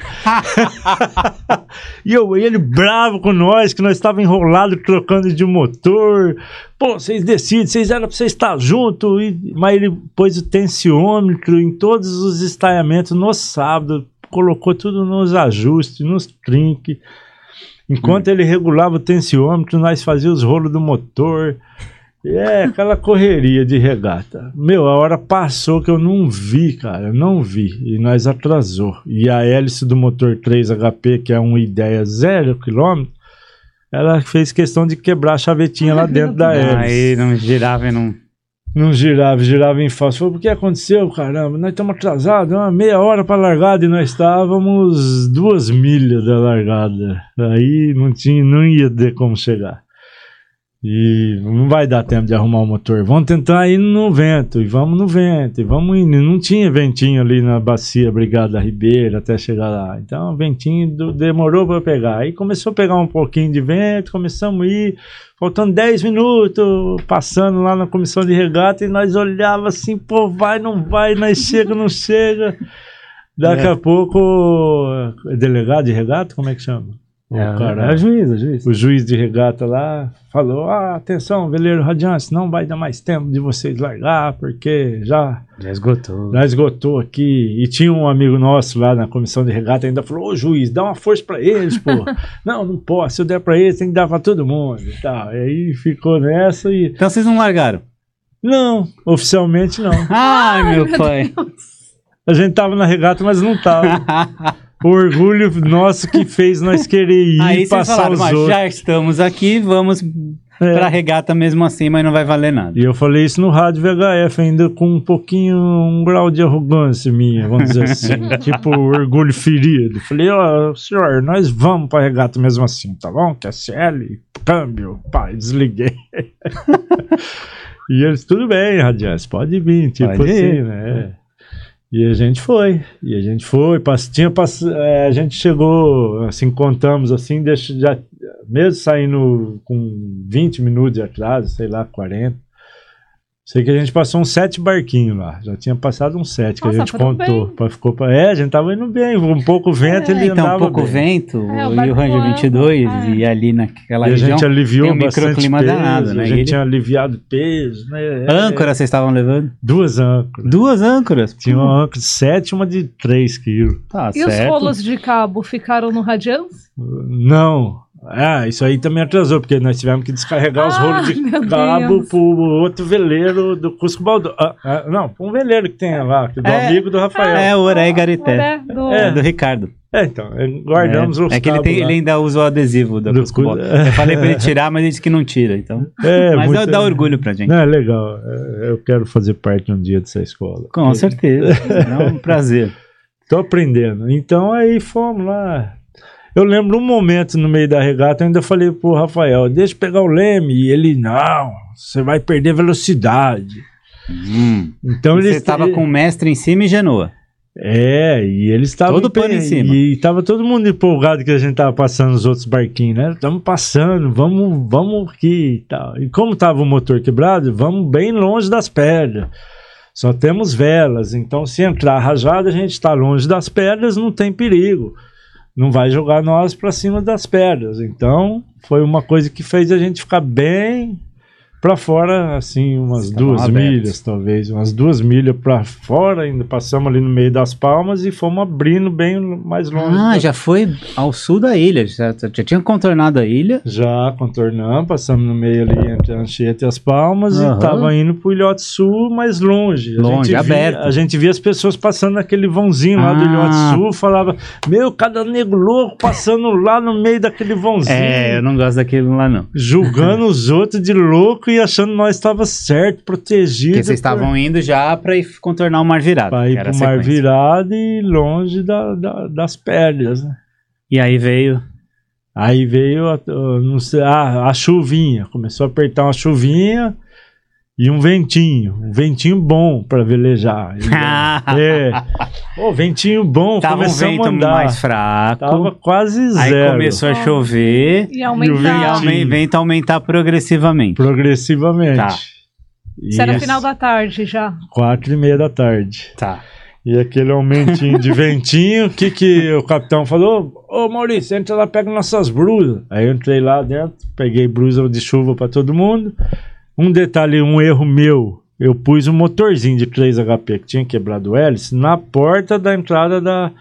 E eu e ele bravo com nós, que nós estávamos enrolados, trocando de motor. Pô, vocês decidem, vocês eram pra vocês estar junto. Mas ele pôs o tensiômetro em todos os estaiamentos no sábado, colocou tudo nos ajustes, nos trinques. Enquanto ele regulava o tensiômetro, nós fazíamos os rolos do motor. É, aquela correria de regata. Meu, a hora passou que eu não vi, cara, não vi. E nós atrasou. E a hélice do motor 3 HP, que é uma ideia 0 km, ela fez questão de quebrar a chavetinha lá dentro da hélice. Aí não girava e não... Não girava, girava em falso. Falei, o que aconteceu, caramba? Nós estamos atrasados, uma meia hora para a largada e nós estávamos 2 milhas da largada. Aí não ia ter como chegar. E não vai dar tempo de arrumar o motor. Vamos tentar ir no vento, e vamos no vento, e vamos indo. Não tinha ventinho ali na bacia Brigada da Ribeira até chegar lá. Então o ventinho demorou para pegar. Aí começou a pegar um pouquinho de vento, começamos a ir. Faltando 10 minutos, passando lá na comissão de regata, e nós olhava assim, pô, vai, não vai, nós chega, não chega. Daqui a pouco, delegado de regata, como é que chama? É o juiz. O juiz de regata lá falou, atenção, veleiro Radiance, não vai dar mais tempo de vocês largar, porque já esgotou. Já esgotou aqui. E tinha um amigo nosso lá na comissão de regata, ainda falou, ô juiz, dá uma força pra eles, pô. não posso, se eu der pra eles, tem que dar pra todo mundo e tal. E aí ficou nessa e... Então vocês não largaram? Não, oficialmente não. Ai, meu pai. Deus. A gente tava na regata, mas não tava. O orgulho nosso que fez nós querer ir aí passar falaram, os outros. Já estamos aqui, vamos pra regata mesmo assim, mas não vai valer nada. E eu falei isso no rádio VHF, ainda com um pouquinho, um grau de arrogância minha, vamos dizer assim. Tipo, orgulho ferido. Falei, senhor, nós vamos pra regata mesmo assim, tá bom? QSL, câmbio, pá, desliguei. E eles, tudo bem, Radiance, pode vir, tipo pode assim, ir, né? É. E a gente foi, a gente chegou, assim, contamos assim, já, mesmo saindo com 20 minutos de atraso, sei lá, 40, sei que a gente passou uns 7 barquinhos lá, já tinha passado uns 7 que a gente contou. A gente tava indo bem, um pouco vento ele andava então, um pouco bem. Vento, e o Ranger 22, e ali naquela e região, a gente aliviou tem um microclima danado, né? A gente tinha aliviado peso, né? Âncoras vocês estavam levando? 2 âncoras. 2 âncoras? Tinha uma âncora de 7 e uma de 3 quilos. Tá, e certo. Os rolos de cabo ficaram no Radiance? Não. Isso aí também atrasou, porque nós tivemos que descarregar os rolos de cabo pro outro veleiro do Cusco Baldo. Não, pro um veleiro que tem lá, que do amigo do Rafael. O Oré e Garité, do Ricardo. Então, guardamos os cabos. É que ele ainda usa o adesivo do Cusco Baldo. Eu falei pra ele tirar, mas ele disse que não tira, então. Mas dá orgulho pra gente. É legal, eu quero fazer parte um dia dessa escola. Com certeza, é um prazer. Tô aprendendo. Então aí fomos lá. Eu lembro um momento no meio da regata, eu ainda falei pro Rafael, deixa eu pegar o leme. E ele, não, você vai perder velocidade. Então você estava com o mestre em cima e Genoa. E eles estavam... Todo pano em cima. E estava todo mundo empolgado que a gente estava passando os outros barquinhos, né? Estamos passando, vamos aqui e tal. E como estava o motor quebrado, vamos bem longe das pedras. Só temos velas, então se entrar rajada, a gente está longe das pedras, não tem perigo. Não vai jogar nós para cima das pedras. Então, foi uma coisa que fez a gente ficar bem para fora, assim, umas 2 milhas, talvez. Umas 2 milhas para fora, ainda passamos ali no meio das palmas e fomos abrindo bem mais longe. Já foi ao sul da ilha, já tinha contornado a ilha? Já contornamos, passamos no meio ali entre a Anchieta e as Palmas e estava indo para o Ilhote Sul, mais longe. A gente via as pessoas passando naquele vãozinho lá do Ilhote Sul, falava, meu, cada nego louco passando lá no meio daquele vãozinho. Eu não gosto daquele lá não. Julgando os outros de louco e achando que nós estava certo, protegido. Porque vocês estavam indo já para ir contornar o mar virado. Para ir para o mar virado e longe das pedras, né? E aí veio Aí veio não sei, a chuvinha, começou a apertar uma chuvinha e um ventinho bom para velejar. É, o ventinho bom, tava começou um vento a mandar mais fraco, tava quase zero. Aí começou a chover e o vento aumentar progressivamente. Progressivamente. Tá. Isso era no final da tarde já. 4:30 da tarde. Tá. E aquele aumentinho de ventinho, o que o capitão falou? Ô Maurício, entra lá, pega nossas brusas. Aí eu entrei lá dentro, peguei brusa de chuva pra todo mundo. Um detalhe, um erro meu, eu pus um motorzinho de 3 HP que tinha quebrado o hélice na porta da entrada da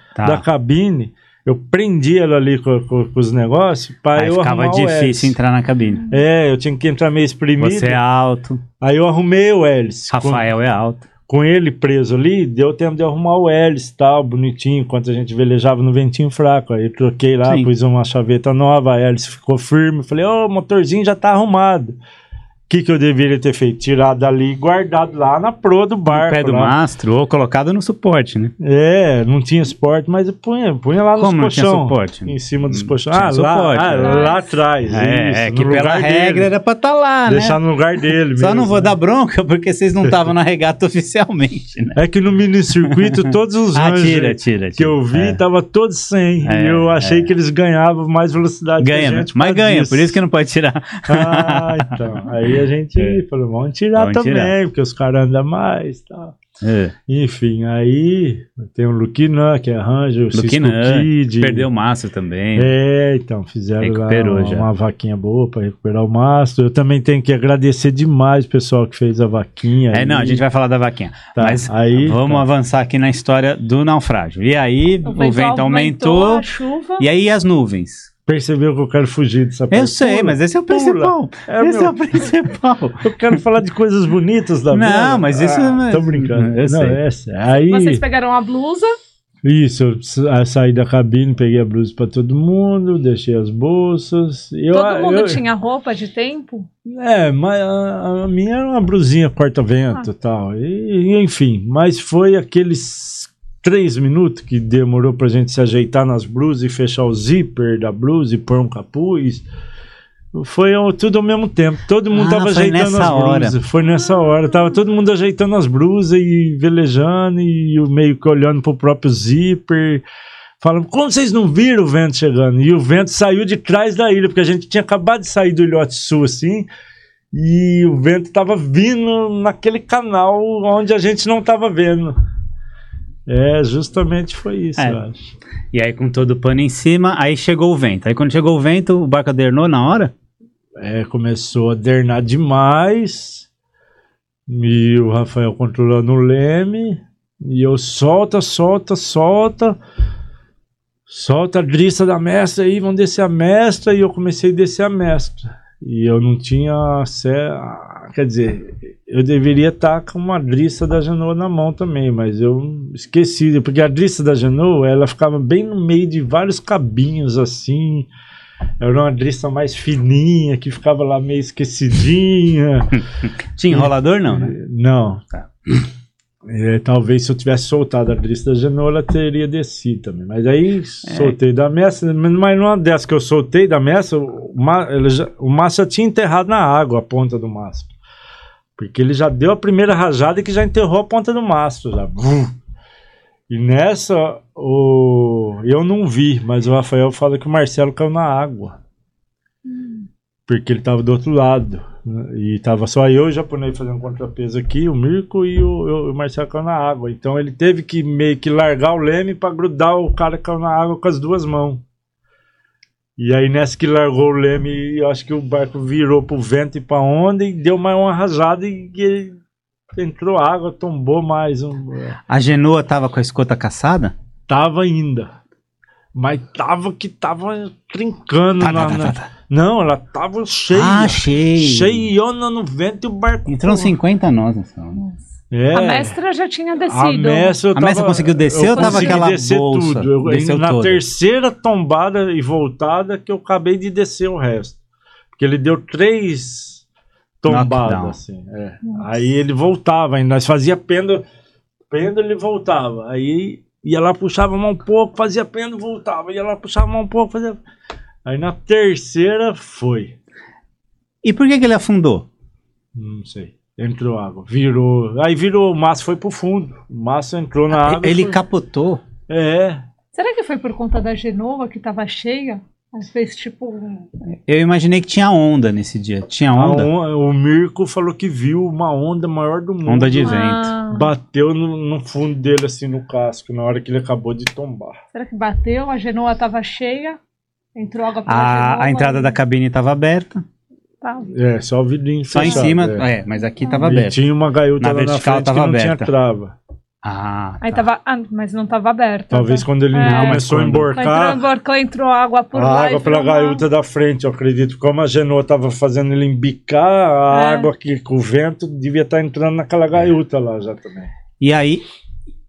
cabine. Eu prendi ela ali com os negócios para eu arrumar o hélice. Ficava difícil entrar na cabine. É, eu tinha que entrar meio espremido. Você é alto. Aí eu arrumei o hélice. Rafael é alto. Com ele preso ali, deu tempo de arrumar o hélice e tal, bonitinho, enquanto a gente velejava no ventinho fraco. Aí eu troquei lá, sim, pus uma chaveta nova, a hélice ficou firme. Falei, o motorzinho já tá arrumado. O que eu deveria ter feito? Tirado ali e guardado lá na proa do barco. No pé do mastro, ou colocado no suporte, né? É, não tinha suporte, mas eu punha lá nos colchões. Como não tinha suporte? Em cima dos colchões. Ah, lá atrás. É, que pela regra era pra estar lá, né? Deixar no lugar dele mesmo. Só não vou dar bronca, porque vocês não estavam na regata oficialmente, né? É que no minicircuito, todos os anos que eu vi, tava todos 100. E eu achei que eles ganhavam mais velocidade que a gente. Mas ganha, por isso que não pode tirar. Ah, então. Aí a gente falou, vamos tirar também. Porque os caras andam mais e tal. É. Enfim, aí tem o Luquinã, que é Ranger, o Cisco Kid. Perdeu o mastro também. É, então, fizeram lá uma vaquinha boa para recuperar o mastro. Eu também tenho que agradecer demais o pessoal que fez a vaquinha. É, aí. Não, a gente vai falar da vaquinha. Tá. Mas aí, vamos avançar aqui na história do naufrágio. E aí, o vento aumentou a chuva. E aí, as nuvens. Percebeu que eu quero fugir dessa parte. Eu sei, mas esse é o principal. É o principal. Eu quero falar de coisas bonitas da vida. Não, mas isso... Tô brincando. Aí... Vocês pegaram a blusa? Isso, eu saí da cabine, peguei a blusa pra todo mundo, deixei as bolsas. Todo mundo tinha roupa de tempo? É, mas a minha era uma blusinha corta-vento e tal. E, enfim, mas foi aqueles... 3 minutos que demorou pra gente se ajeitar nas blusas e fechar o zíper da blusa e pôr um capuz. Foi tudo ao mesmo tempo. Todo mundo tava ajeitando as blusas. Foi nessa hora. Tava todo mundo ajeitando as blusas e velejando e meio que olhando pro próprio zíper. Falando, como vocês não viram o vento chegando? E o vento saiu de trás da ilha, porque a gente tinha acabado de sair do ilhote sul assim. E o vento tava vindo naquele canal onde a gente não tava vendo. É, justamente foi isso, eu acho. E aí, com todo o pano em cima, aí chegou o vento. Aí, quando chegou o vento, o barco adernou na hora? É, começou a adernar demais. E o Rafael controlando o leme. E eu solta. Solta a drissa da mestra aí, vão descer a mestra. E eu comecei a descer a mestra. E eu não tinha... Quer dizer... Eu deveria estar com uma drissa da Janô na mão também, mas eu esqueci, porque a drissa da Janô, ela ficava bem no meio de vários cabinhos assim, era uma drissa mais fininha, que ficava lá meio esquecidinha. Tinha enrolador não, né? Não. Tá. Talvez se eu tivesse soltado a drissa da Janô, ela teria descido também, mas aí soltei da mesa, mas numa dessas que eu soltei da mesa, o mastro já tinha enterrado na água, a ponta do mastro. Porque ele já deu a primeira rajada que já enterrou a ponta do mastro. Já. E nessa, eu não vi, mas o Rafael fala que o Marcelo caiu na água. Porque ele estava do outro lado. E estava só eu e o japonês fazendo contrapeso aqui, o Mirko e o Marcelo caiu na água. Então ele teve que meio que largar o leme para grudar o cara que caiu na água com as duas mãos. E aí nessa que largou o leme, eu acho que o barco virou pro vento e pra onda e deu mais uma rajada e entrou água, tombou mais. A Genoa tava com a escota caçada? Tava ainda. Mas tava que tava trincando. Não, ela tava cheia. Ah, cheia. Cheiona no vento e o barco... Entrou 50 nós nessa onda. É. A mestra já tinha descido. A mestra conseguiu descer ou tava aquela descer bolsa? Tudo. Na terceira tombada e voltada que eu acabei de descer o resto. Porque ele deu 3 tombadas. Assim, Aí ele voltava ainda. Nós fazia pêndulo, ele voltava. Aí ia lá, puxava a mão um pouco, fazia pêndulo, voltava. Ia lá, puxava a mão um pouco, fazia... Aí na terceira foi. E por que que ele afundou? Não sei. Entrou água, virou. Aí virou, o Márcio foi pro fundo. O Márcio entrou na água. Ele foi... capotou? É. Será que foi por conta da Genova que tava cheia? Mas fez tipo... Eu imaginei que tinha onda nesse dia. Tinha onda? O Mirko falou que viu uma onda maior do mundo. Onda de vento. Ah. Bateu no fundo dele, assim, no casco, na hora que ele acabou de tombar. Será que bateu? A Genoa tava cheia? Entrou água pela Genoa? A entrada da cabine tava aberta. Tá. É, só o vidrinho. Só em cima, é, mas aqui tava aberto. E tinha uma gaiola na frente tava que não aberta. Tinha trava. Ah, tá. Aí tava, mas não tava aberto. Talvez quando ele começou a emborcar, entrou água por lá. A água pela garuta da frente, eu acredito. Como a Genoa tava fazendo ele embicar, a água aqui com o vento devia estar entrando naquela garuta lá já também. E aí?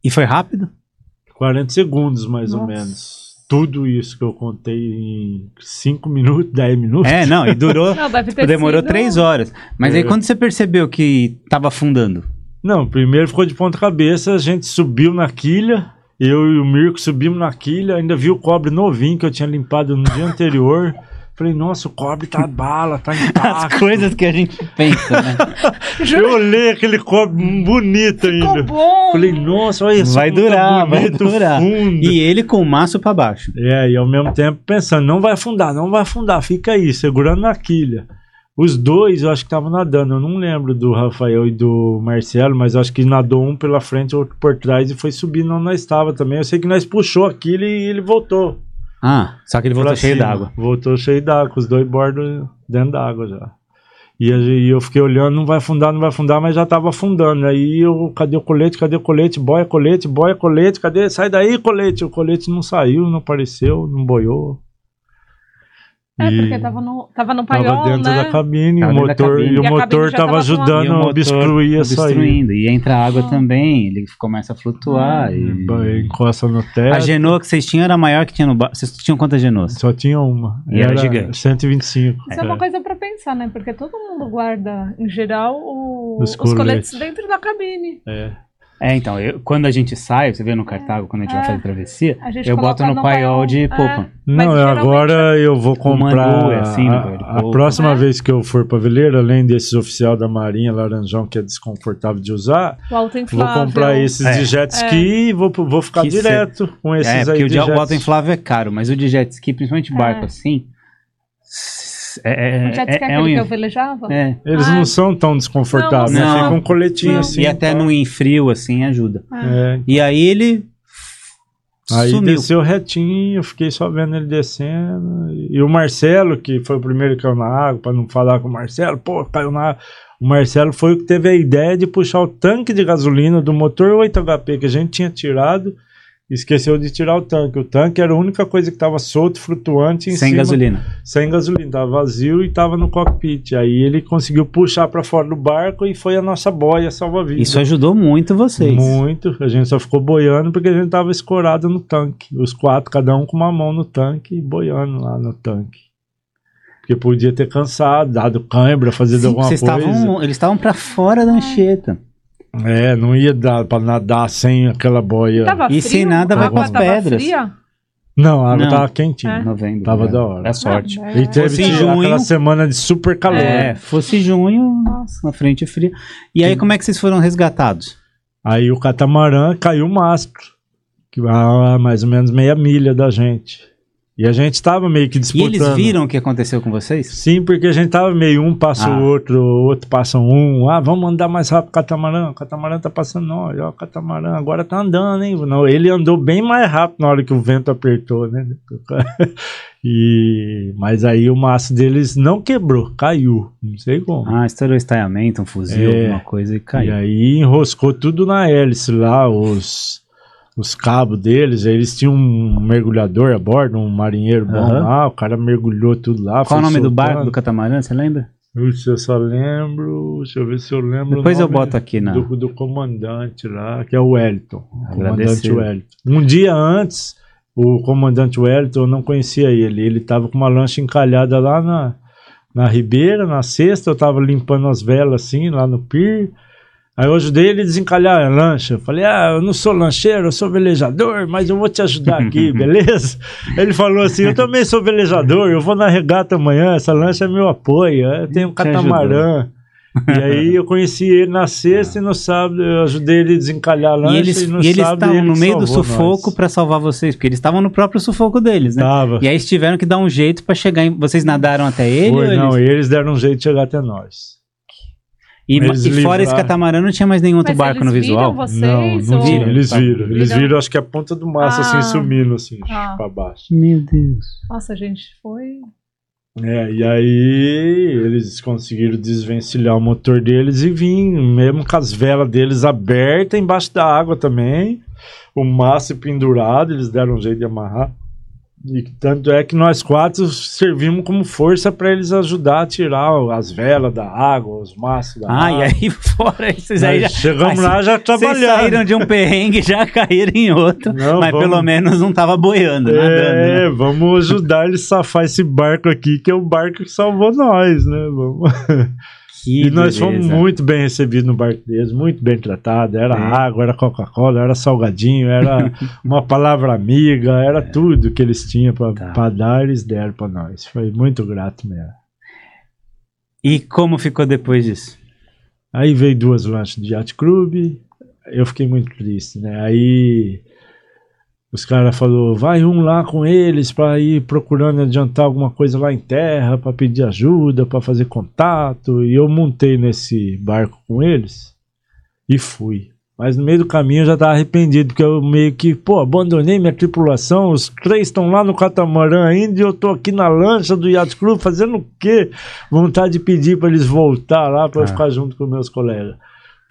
E foi rápido? 40 segundos mais ou menos. Tudo isso que eu contei em 5 minutos, 10 minutos. É, não, e durou. Não, demorou 3 horas. Mas aí quando você percebeu que tava afundando? Não, primeiro ficou de ponta cabeça, a gente subiu na quilha, eu e o Mirko subimos na quilha, ainda vi o cobre novinho que eu tinha limpado no dia anterior. Falei, nossa, o cobre tá bala, tá intacto. As coisas que a gente pensa, né? Eu olhei aquele cobre bonito ainda. Ficou bom. Falei, nossa, olha isso. Vai durar, vai durar. Fundo. E ele com o maço pra baixo. É, e ao mesmo tempo pensando, não vai afundar, não vai afundar, fica aí, segurando na quilha. Os dois, eu acho que estavam nadando, eu não lembro do Rafael e do Marcelo, mas acho que nadou um pela frente, outro por trás e foi subindo onde nós estava também. Eu sei que nós puxou aquilo e ele voltou. Ah, só que ele voltou cheio d'água. Voltou cheio d'água, com os dois bordos dentro d'água já. E eu fiquei olhando, não vai afundar, não vai afundar, mas já estava afundando. Aí eu, cadê o colete, boia, colete, cadê, sai daí, colete. O colete não saiu, não apareceu, não boiou. É, porque tava no paiol, tava dentro da cabine, tava o motor tava ajudando a obstruir essa aí. E entra a água também, ele começa a flutuar. E encosta no teto. A genoa que vocês tinham era maior que tinha no barco. Vocês tinham quantas genoas? Só tinha uma. E era gigante. 125. Isso é uma coisa pra pensar, né? Porque todo mundo guarda, em geral, os coletes dentro da cabine. É. É, então, quando a gente sai, você vê no Cartago, quando a gente vai fazer travessia, eu boto no paiol de popa. Não, agora eu vou comprar... Manu, assim, a próxima vez que eu for para veleira, além desses oficial da Marinha, laranjão, que é desconfortável de usar, vou comprar esses de jet ski e vou ficar que direto com esses aí. É, porque o auto-inflável é caro, mas o de jet ski, principalmente barco assim... O jet ski é aquele que eu velejava? É. Eles não são tão desconfortáveis, não, né? Ficam um coletinho assim. E até no infrio, assim, ajuda. É. E aí ele sumiu. Aí desceu retinho, eu fiquei só vendo ele descendo. E o Marcelo, que foi o primeiro que caiu na água, pra não falar com o Marcelo, pô, caiu na água. O Marcelo foi o que teve a ideia de puxar o tanque de gasolina do motor 8 HP que a gente tinha tirado. Esqueceu de tirar o tanque. O tanque era a única coisa que estava solto, flutuante. Sem gasolina. Sem gasolina. Estava vazio e estava no cockpit. Aí ele conseguiu puxar para fora do barco e foi a nossa boia salva-vidas. Isso ajudou muito vocês. Muito. A gente só ficou boiando porque a gente estava escorado no tanque. Os 4, cada um com uma mão no tanque e boiando lá no tanque. Porque podia ter cansado, dado cãibra, fazer alguma coisa. Eles estavam para fora da ancheta. É, não ia dar pra nadar sem aquela boia. Tava frio, e sem nada vai com as pedras. Fria? Não, a água tava quentinha. Novembro, tava da hora. É sorte. E teve aquela semana de super calor. É, fosse junho, nossa, na frente fria. E aí como é que vocês foram resgatados? Aí o catamarã caiu o mastro, que mais ou menos meia milha da gente. E a gente estava meio que disputando. E eles viram o que aconteceu com vocês? Sim, porque a gente estava meio um passa o outro, o outro passa um. Ah, vamos andar mais rápido, catamarã. O catamarã tá passando nós. Ó, o catamarã agora tá andando, hein? Não, ele andou bem mais rápido na hora que o vento apertou, né? Mas aí o maço deles não quebrou, caiu. Não sei como. Ah, estourou estaiamento, um fuzil, alguma coisa e caiu. E aí enroscou tudo na hélice lá, os cabos deles, eles tinham um mergulhador a bordo, um marinheiro bom lá, o cara mergulhou tudo lá. Qual o nome do barco do catamarã, você lembra? Isso, eu só lembro, deixa eu ver se eu lembro. Depois eu boto aqui, né? Do comandante lá, que é o Wellington. Comandante Wellington. Um dia antes, o comandante Wellington, eu não conhecia ele, ele tava com uma lancha encalhada lá na Ribeira, na sexta, eu tava limpando as velas assim, lá no pier. Aí eu ajudei ele a desencalhar a lancha. Eu falei, ah, eu não sou lancheiro, eu sou velejador, mas eu vou te ajudar aqui, beleza? Ele falou assim, eu também sou velejador, eu vou na regata amanhã, essa lancha é meu apoio, eu tenho um catamarã. E aí eu conheci ele na sexta e no sábado eu ajudei ele a desencalhar a lancha. E eles estavam no meio do sufoco para salvar vocês, porque eles estavam no próprio sufoco deles, né? Tava. E aí eles tiveram que dar um jeito para chegar em... Vocês nadaram até ele? Foi, não, eles deram um jeito de chegar até nós. E fora esse catamarã, não tinha mais nenhum outro barco no visual? Não viram. Eles viram, acho que a ponta do mastro, assim, sumindo, assim, pra baixo. Meu Deus. Nossa, a gente foi... É, e aí eles conseguiram desvencilhar o motor deles e vim, mesmo com as velas deles abertas embaixo da água também, o mastro pendurado, eles deram um jeito de amarrar. E tanto é que nós quatro servimos como força para eles ajudar a tirar as velas da água, os maços da água. E aí fora, vocês aí já... Chegamos lá já trabalhando. Vocês saíram de um perrengue e já caíram em outro, pelo menos não tava boiando, nadando. É, né? Vamos ajudar eles a safar esse barco aqui, que é o barco que salvou nós, né? Vamos... E nós fomos muito bem recebidos no barco deles, muito bem tratados. Era água, era Coca-Cola, era salgadinho, era uma palavra amiga, era tudo que eles tinham para dar, eles deram para nós. Foi muito grato mesmo. E como ficou depois disso? Aí veio duas lanchas do Yacht Club, eu fiquei muito triste, né? Aí os caras falaram, vai um lá com eles para ir procurando adiantar alguma coisa lá em terra, para pedir ajuda, para fazer contato. E eu montei nesse barco com eles e fui. Mas no meio do caminho eu já estava arrependido, porque eu meio que, abandonei minha tripulação, os três estão lá no catamarã ainda e eu estou aqui na lancha do Yacht Club fazendo o quê? Vontade de pedir para eles voltar lá para eu ficar junto com meus colegas.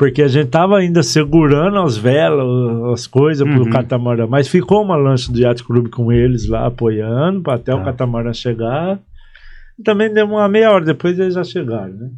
Porque a gente tava ainda segurando as velas, as coisas pro catamarã. Mas ficou uma lancha do Yacht Club com eles lá, apoiando, para até o catamarã chegar. Também deu uma meia hora, depois eles já chegaram, né?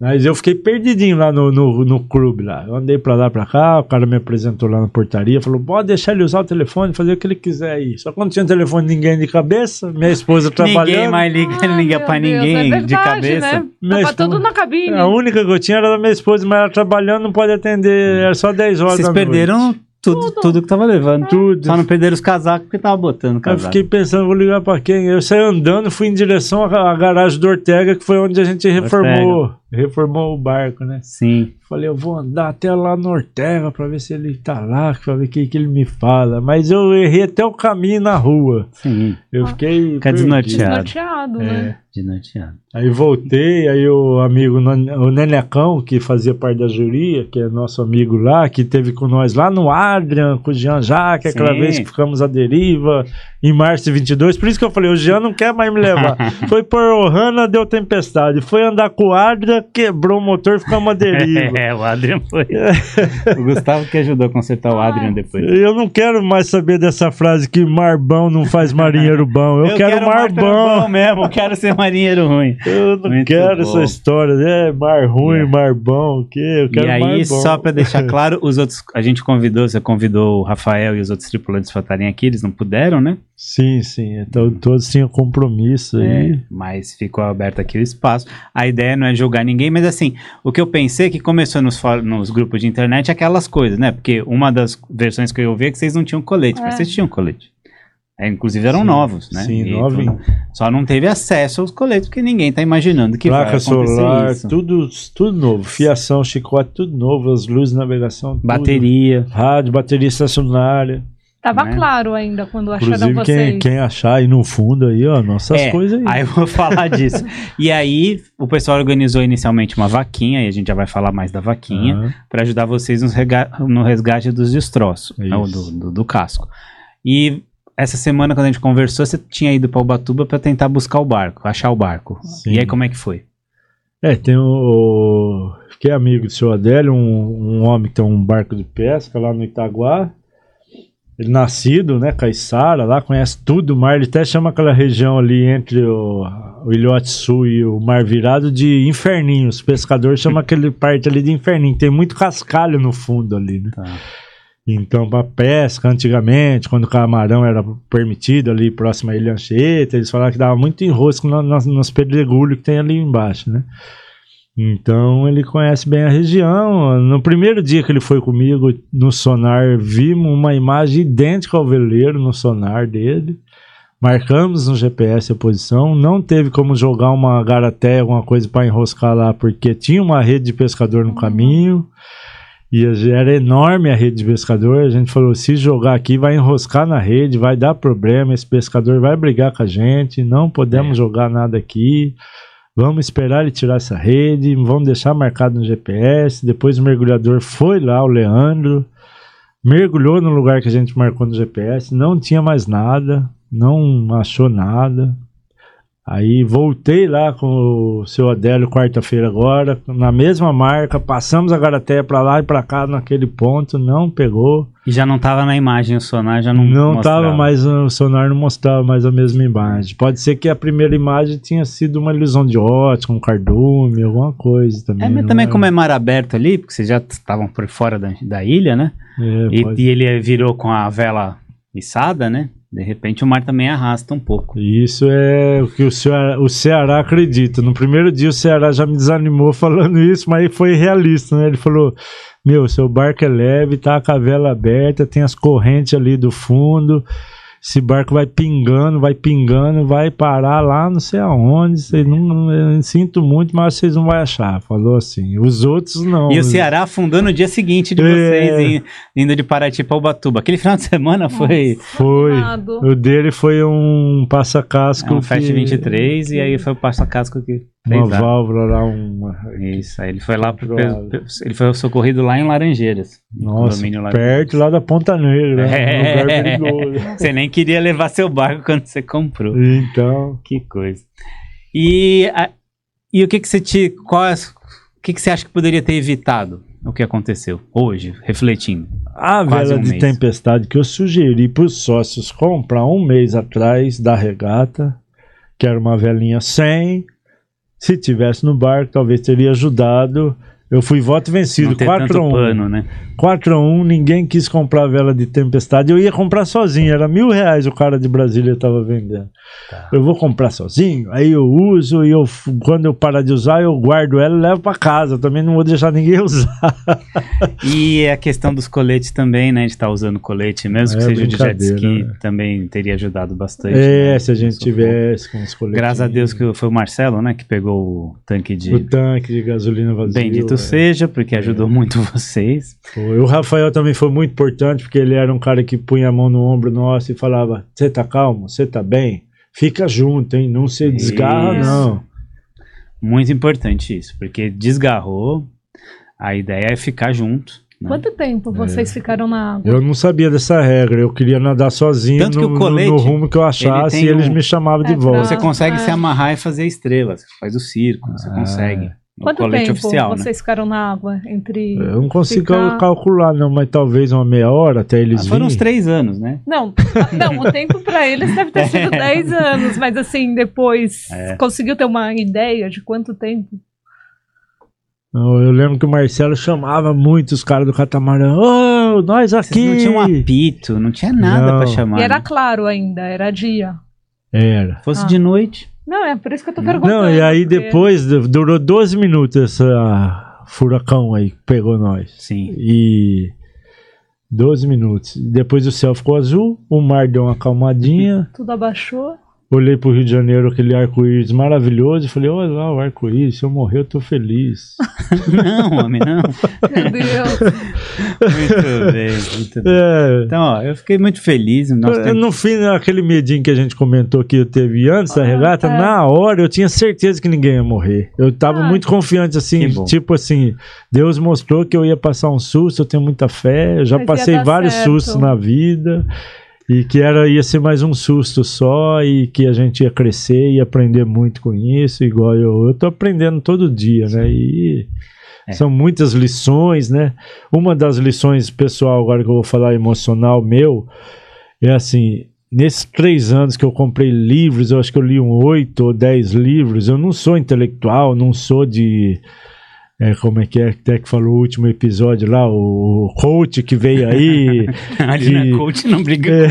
Mas eu fiquei perdidinho lá no clube lá. Eu andei para lá, para cá, o cara me apresentou lá na portaria, falou, pode deixar ele usar o telefone, fazer o que ele quiser aí. Só quando tinha um telefone, ninguém de cabeça, minha esposa trabalhando. Ninguém mais liga para ninguém, é verdade, de cabeça. Né? Tava tudo na cabine. A única que eu tinha era da minha esposa, mas ela trabalhando, não pode atender, era só 10 horas. Vocês perderam tudo que tava levando. Tudo. Só não perderam os casacos, porque tava botando casaco. Eu fiquei pensando, vou ligar para quem? Eu saí andando, fui em direção à garagem do Ortega, que foi onde a gente reformou o barco, né? Sim. Falei, eu vou andar até lá no Ortega para ver se ele tá lá, para ver o que ele me fala. Mas eu errei até o caminho na rua. Sim. Eu fiquei... Fica desnorteado, né? Desnorteado. Aí voltei, aí o amigo, o Nenecão, que fazia parte da juria, que é nosso amigo lá, que teve com nós lá no Adrian, com o Jean-Jacques, aquela vez que ficamos à deriva, em março de 22, por isso que eu falei, o Jean não quer mais me levar. Foi por Ohana, deu tempestade. Foi andar com o Adrian, quebrou o motor, ficamos à deriva. O Adrian foi. O Gustavo que ajudou a consertar o Adrian depois. Eu não quero mais saber dessa frase que marbão não faz marinheiro bom. Eu quero marbão mesmo, eu quero ser marinheiro ruim. Eu não muito quero bom. Essa história, né? Mar ruim, mar bom, o quê? Eu quero mar bom. E aí, só pra deixar claro, os outros, a gente convidou, você convidou o Rafael e os outros tripulantes pra estarem aqui, eles não puderam, né? Sim, então todos tinham compromisso aí. Mas ficou aberto aqui o espaço. A ideia não é julgar ninguém, mas assim, o que eu pensei é que começou nos grupos de internet aquelas coisas, né? Porque uma das versões que eu ouvi é que vocês não tinham colete, mas vocês tinham colete. Inclusive eram novos, né? Sim, novinho. Só não teve acesso aos coletes, porque ninguém tá imaginando que placa vai acontecer solar, isso. Tudo novo. Fiação, chicote, tudo novo. As luzes, navegação, tudo. Bateria. Rádio, bateria estacionária. Tava claro ainda quando acharam inclusive, vocês. Quem achar aí no fundo aí, ó, nossas coisas aí. Aí eu vou falar disso. E aí o pessoal organizou inicialmente uma vaquinha, e a gente já vai falar mais da vaquinha, para ajudar vocês no resgate dos destroços, né, do casco. E... Essa semana, quando a gente conversou, você tinha ido para Ubatuba para tentar buscar o barco, achar o barco. Sim. E aí, como é que foi? Fiquei amigo do seu Adélio, um homem que tem um barco de pesca lá no Itaguá. Ele nascido, né, caiçara, lá conhece tudo o mar. Ele até chama aquela região ali entre o Ilhote Sul e o Mar Virado de Inferninho. Os pescadores chamam aquele parte ali de Inferninho. Tem muito cascalho no fundo ali, né? Tá. Então, para pesca, antigamente, quando o camarão era permitido ali próximo à Ilha Anchieta, eles falavam que dava muito enrosco nos pedregulhos que tem ali embaixo, né? Então ele conhece bem a região. No primeiro dia que ele foi comigo no sonar, vimos uma imagem idêntica ao veleiro no sonar dele. Marcamos no GPS a posição. Não teve como jogar uma garateia, alguma coisa para enroscar lá, porque tinha uma rede de pescador no caminho. E era enorme a rede de pescador. A gente falou, se jogar aqui vai enroscar na rede, vai dar problema, esse pescador vai brigar com a gente, não podemos jogar nada aqui. Vamos esperar ele tirar essa rede, vamos deixar marcado no GPS. Depois o mergulhador foi lá, o Leandro, mergulhou no lugar que a gente marcou no GPS, não tinha mais nada, não achou nada. Aí voltei lá com o seu Adélio quarta-feira agora, na mesma marca, passamos a garateia pra lá e pra cá naquele ponto, não pegou. E já não tava na imagem o sonar, já não mostrava. Tava mais, o sonar não mostrava mais a mesma imagem. Pode ser que a primeira imagem tinha sido uma ilusão de ótica, um cardume, alguma coisa também. É, mas também era, como é mar aberto ali, porque vocês já estavam por fora da ilha, né? É, e ele virou com a vela içada, né? De repente o mar também arrasta um pouco. Isso é o que o Ceará acredita. No primeiro dia o Ceará já me desanimou falando isso, mas ele foi realista, né? Ele falou, meu, seu barco é leve, tá com a vela aberta, tem as correntes ali do fundo, esse barco vai pingando, vai pingando, vai parar lá não sei aonde, vocês não, eu sinto muito, mas vocês não vão achar. Falou assim, os outros não. E o Ceará afundando no dia seguinte de vocês, indo de Paraty para Ubatuba. Aquele final de semana foi... Foi. O dele foi um passa-casco. Um Fast 23 e aí foi o passa-casco que... Uma válvula lá, uma... Isso, aí ele foi lá, ele foi socorrido lá em Laranjeiras. Nossa, perto lá da Ponta Negra, né? Um lugar perigoso. Você nem queria levar seu barco quando você comprou. Então... Que coisa. E o que que você o que que você acha que poderia ter evitado? O que aconteceu hoje, refletindo? A vela de tempestade que eu sugeri para os sócios comprar um mês atrás da regata, que era uma velinha 100... Se tivesse no barco, talvez teria ajudado. Eu fui voto vencido, 4-1. Né? 4-1, ninguém quis comprar a vela de tempestade. Eu ia comprar sozinho, era R$1.000 o cara de Brasília estava vendendo. Tá. Eu vou comprar sozinho, aí eu uso, e quando eu parar de usar, eu guardo ela e levo para casa. Também não vou deixar ninguém usar. E a questão dos coletes também, né? De estar usando colete, mesmo que seja de jet ski, né? Também teria ajudado bastante. É, né? Se a gente tivesse com os coletes. Graças a Deus que foi o Marcelo, né? Que pegou o tanque de gasolina vazio. Bendito seja, porque ajudou muito vocês. Foi. O Rafael também foi muito importante, porque ele era um cara que punha a mão no ombro nosso e falava, você tá calmo, você tá bem, fica junto, hein? Não se desgarra, não. Muito importante isso, porque desgarrou, a ideia é ficar junto. Né? Quanto tempo vocês ficaram na água? Eu não sabia dessa regra, eu queria nadar sozinho. Tanto que o colete, no rumo que eu achasse, e eles me chamavam de volta. Você consegue se amarrar e fazer estrelas, faz o círculo, você consegue. Quanto tempo oficial, vocês ficaram na água? Entre eu não consigo calcular, não, mas talvez uma meia hora até eles virem. Foram uns 3 anos, né? Não, o tempo para eles deve ter sido 10 anos, mas assim, depois conseguiu ter uma ideia de quanto tempo? Eu lembro que o Marcelo chamava muito os caras do catamarã. Oh, nós aqui! Vocês não tinha um apito, não tinha nada para chamar. E era claro ainda, era dia. Era. Fosse de noite... Não, é por isso que eu tô perguntando. Não, e aí depois, durou 12 minutos esse furacão aí que pegou nós. Sim. E 12 minutos. Depois o céu ficou azul, o mar deu uma acalmadinha. Tudo abaixou. Olhei pro Rio de Janeiro, aquele arco-íris maravilhoso, e falei, olha lá o arco-íris, se eu morrer eu tô feliz. Não, homem, não. Meu Deus. Muito bem, muito bem. Então, ó, eu fiquei muito feliz. No fim, aquele medinho que a gente comentou que eu teve antes da regata, na hora eu tinha certeza que ninguém ia morrer. Eu tava muito confiante, assim, tipo assim, Deus mostrou que eu ia passar um susto, eu tenho muita fé, eu já passei vários sustos na vida. E que ia ser mais um susto só, e que a gente ia crescer e aprender muito com isso, igual eu tô aprendendo todo dia, né? E são muitas lições, né? Uma das lições pessoal, agora que eu vou falar emocional meu, é assim, nesses 3 anos que eu comprei livros, eu acho que eu li 8 ou 10 livros, eu não sou intelectual, não sou de... como é que é, até que falou o último episódio lá, o coach que veio aí. Não é coach, não briga.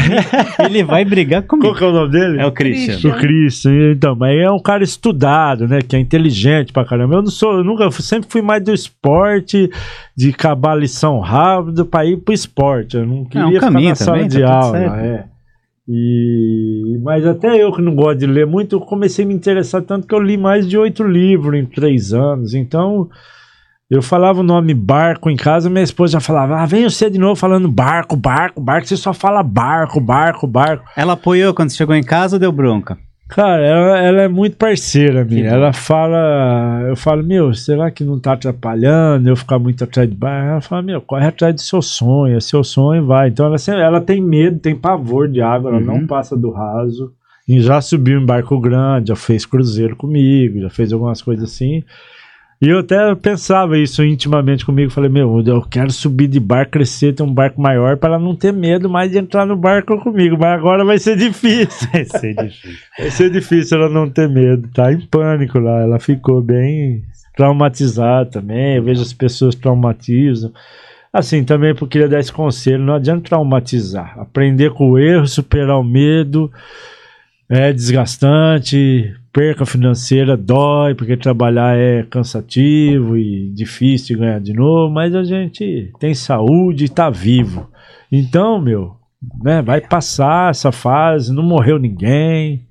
Ele vai brigar comigo. Qual que é o nome dele? É o Christian. O Christian, então, mas é um cara estudado, né, que é inteligente pra caramba. Eu não sou, eu sempre fui mais do esporte, de acabar a lição rápido pra ir pro esporte. Eu não queria ficar na sala de aula, mas até eu que não gosto de ler muito, eu comecei a me interessar tanto que eu li mais de 8 livros em 3 anos. Então eu falava o nome barco em casa, minha esposa já falava: ah, vem você de novo falando barco, barco, barco, você só fala barco, barco, barco. Ela apoiou quando chegou em casa ou deu bronca? Cara, ela é muito parceira minha. Ela fala, eu falo: meu, será que não tá atrapalhando eu ficar muito atrás de barco? Ela fala: meu, corre atrás do seu sonho vai. Então ela tem medo, tem pavor de água, ela não passa do raso. E já subiu em barco grande, já fez cruzeiro comigo, já fez algumas coisas assim. E eu até pensava isso intimamente comigo, falei: meu, eu quero subir de barco, crescer, ter um barco maior para ela não ter medo mais de entrar no barco comigo, mas agora vai ser difícil. Vai ser difícil ela não ter medo, tá em pânico lá, ela ficou bem traumatizada também, eu vejo as pessoas traumatizam. Assim, também porque eu queria dar esse conselho, não adianta traumatizar, aprender com o erro, superar o medo, é desgastante. Perca financeira dói, porque trabalhar é cansativo e difícil de ganhar de novo, mas a gente tem saúde e tá vivo. Então, meu, né, vai passar essa fase, não morreu ninguém.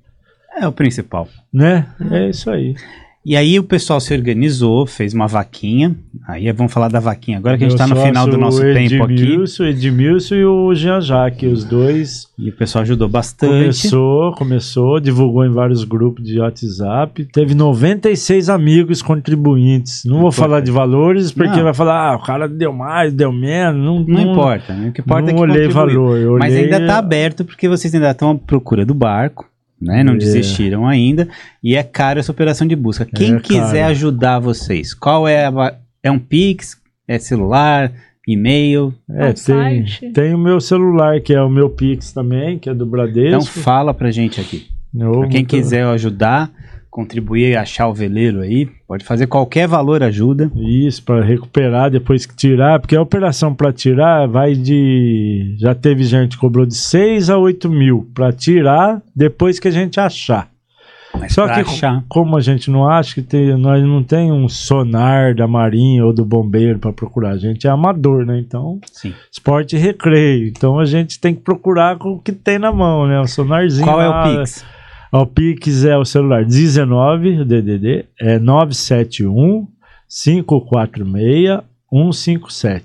É o principal. Né? É isso aí. E aí o pessoal se organizou, fez uma vaquinha. Aí vamos falar da vaquinha agora, que a gente tá no final do nosso tempo aqui. O Edmilson e o Jean-Jacques, os dois. E o pessoal ajudou bastante. Começou, divulgou em vários grupos de WhatsApp. Teve 96 amigos contribuintes. Não vou falar de valores, porque vai falar: ah, o cara deu mais, deu menos. Não importa, né? O que importa é que contribuiu. Não olhei valor. Mas ainda tá aberto, porque vocês ainda estão à procura do barco. Né? Não desistiram ainda. E é caro essa operação de busca. Quem quiser ajudar vocês, qual é a... É um Pix? É celular? E-mail? Tem o meu celular, que é o meu Pix também, que é do Bradesco. Então fala pra gente aqui. Pra quem quiser ajudar, contribuir, achar o veleiro aí, pode fazer qualquer valor, ajuda. Isso, para recuperar depois que tirar, porque a operação para tirar vai de... Já teve gente que cobrou de 6 a 8 mil para tirar depois que a gente achar. Mas só que como a gente não acha, nós não tem um sonar da marinha ou do bombeiro para procurar, a gente é amador, né? Então, esporte e recreio. Então a gente tem que procurar com o que tem na mão, né? O sonarzinho. Qual é o Pix? O Pix é o celular 19, o DDD, é 971-546-157.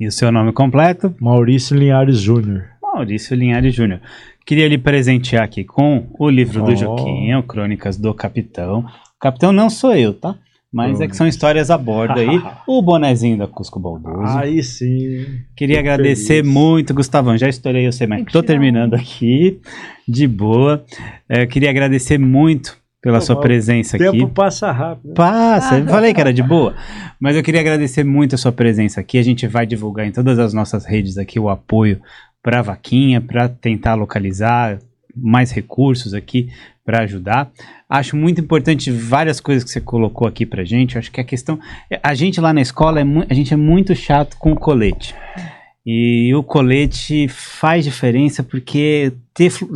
E o seu nome completo? Maurício Linhares Júnior. Maurício Linhares Júnior. Queria lhe presentear aqui com o livro do Juquinha, o Crônicas do Capitão. O Capitão não sou eu, tá? Mas é que são histórias a bordo aí. O bonezinho da Cusco Baldoso. Aí sim. Queria agradecer muito, Gustavão. Já estourei, eu sei, mas tô terminando aqui. De boa. Queria agradecer muito pela sua presença aqui. O tempo passa rápido. Passa. Eu falei que era de boa. Mas eu queria agradecer muito a sua presença aqui. A gente vai divulgar em todas as nossas redes aqui o apoio para vaquinha, para tentar localizar mais recursos aqui para ajudar. Acho muito importante várias coisas que você colocou aqui pra gente. Acho que a questão... A gente lá na escola, a gente é muito chato com o colete. E o colete faz diferença porque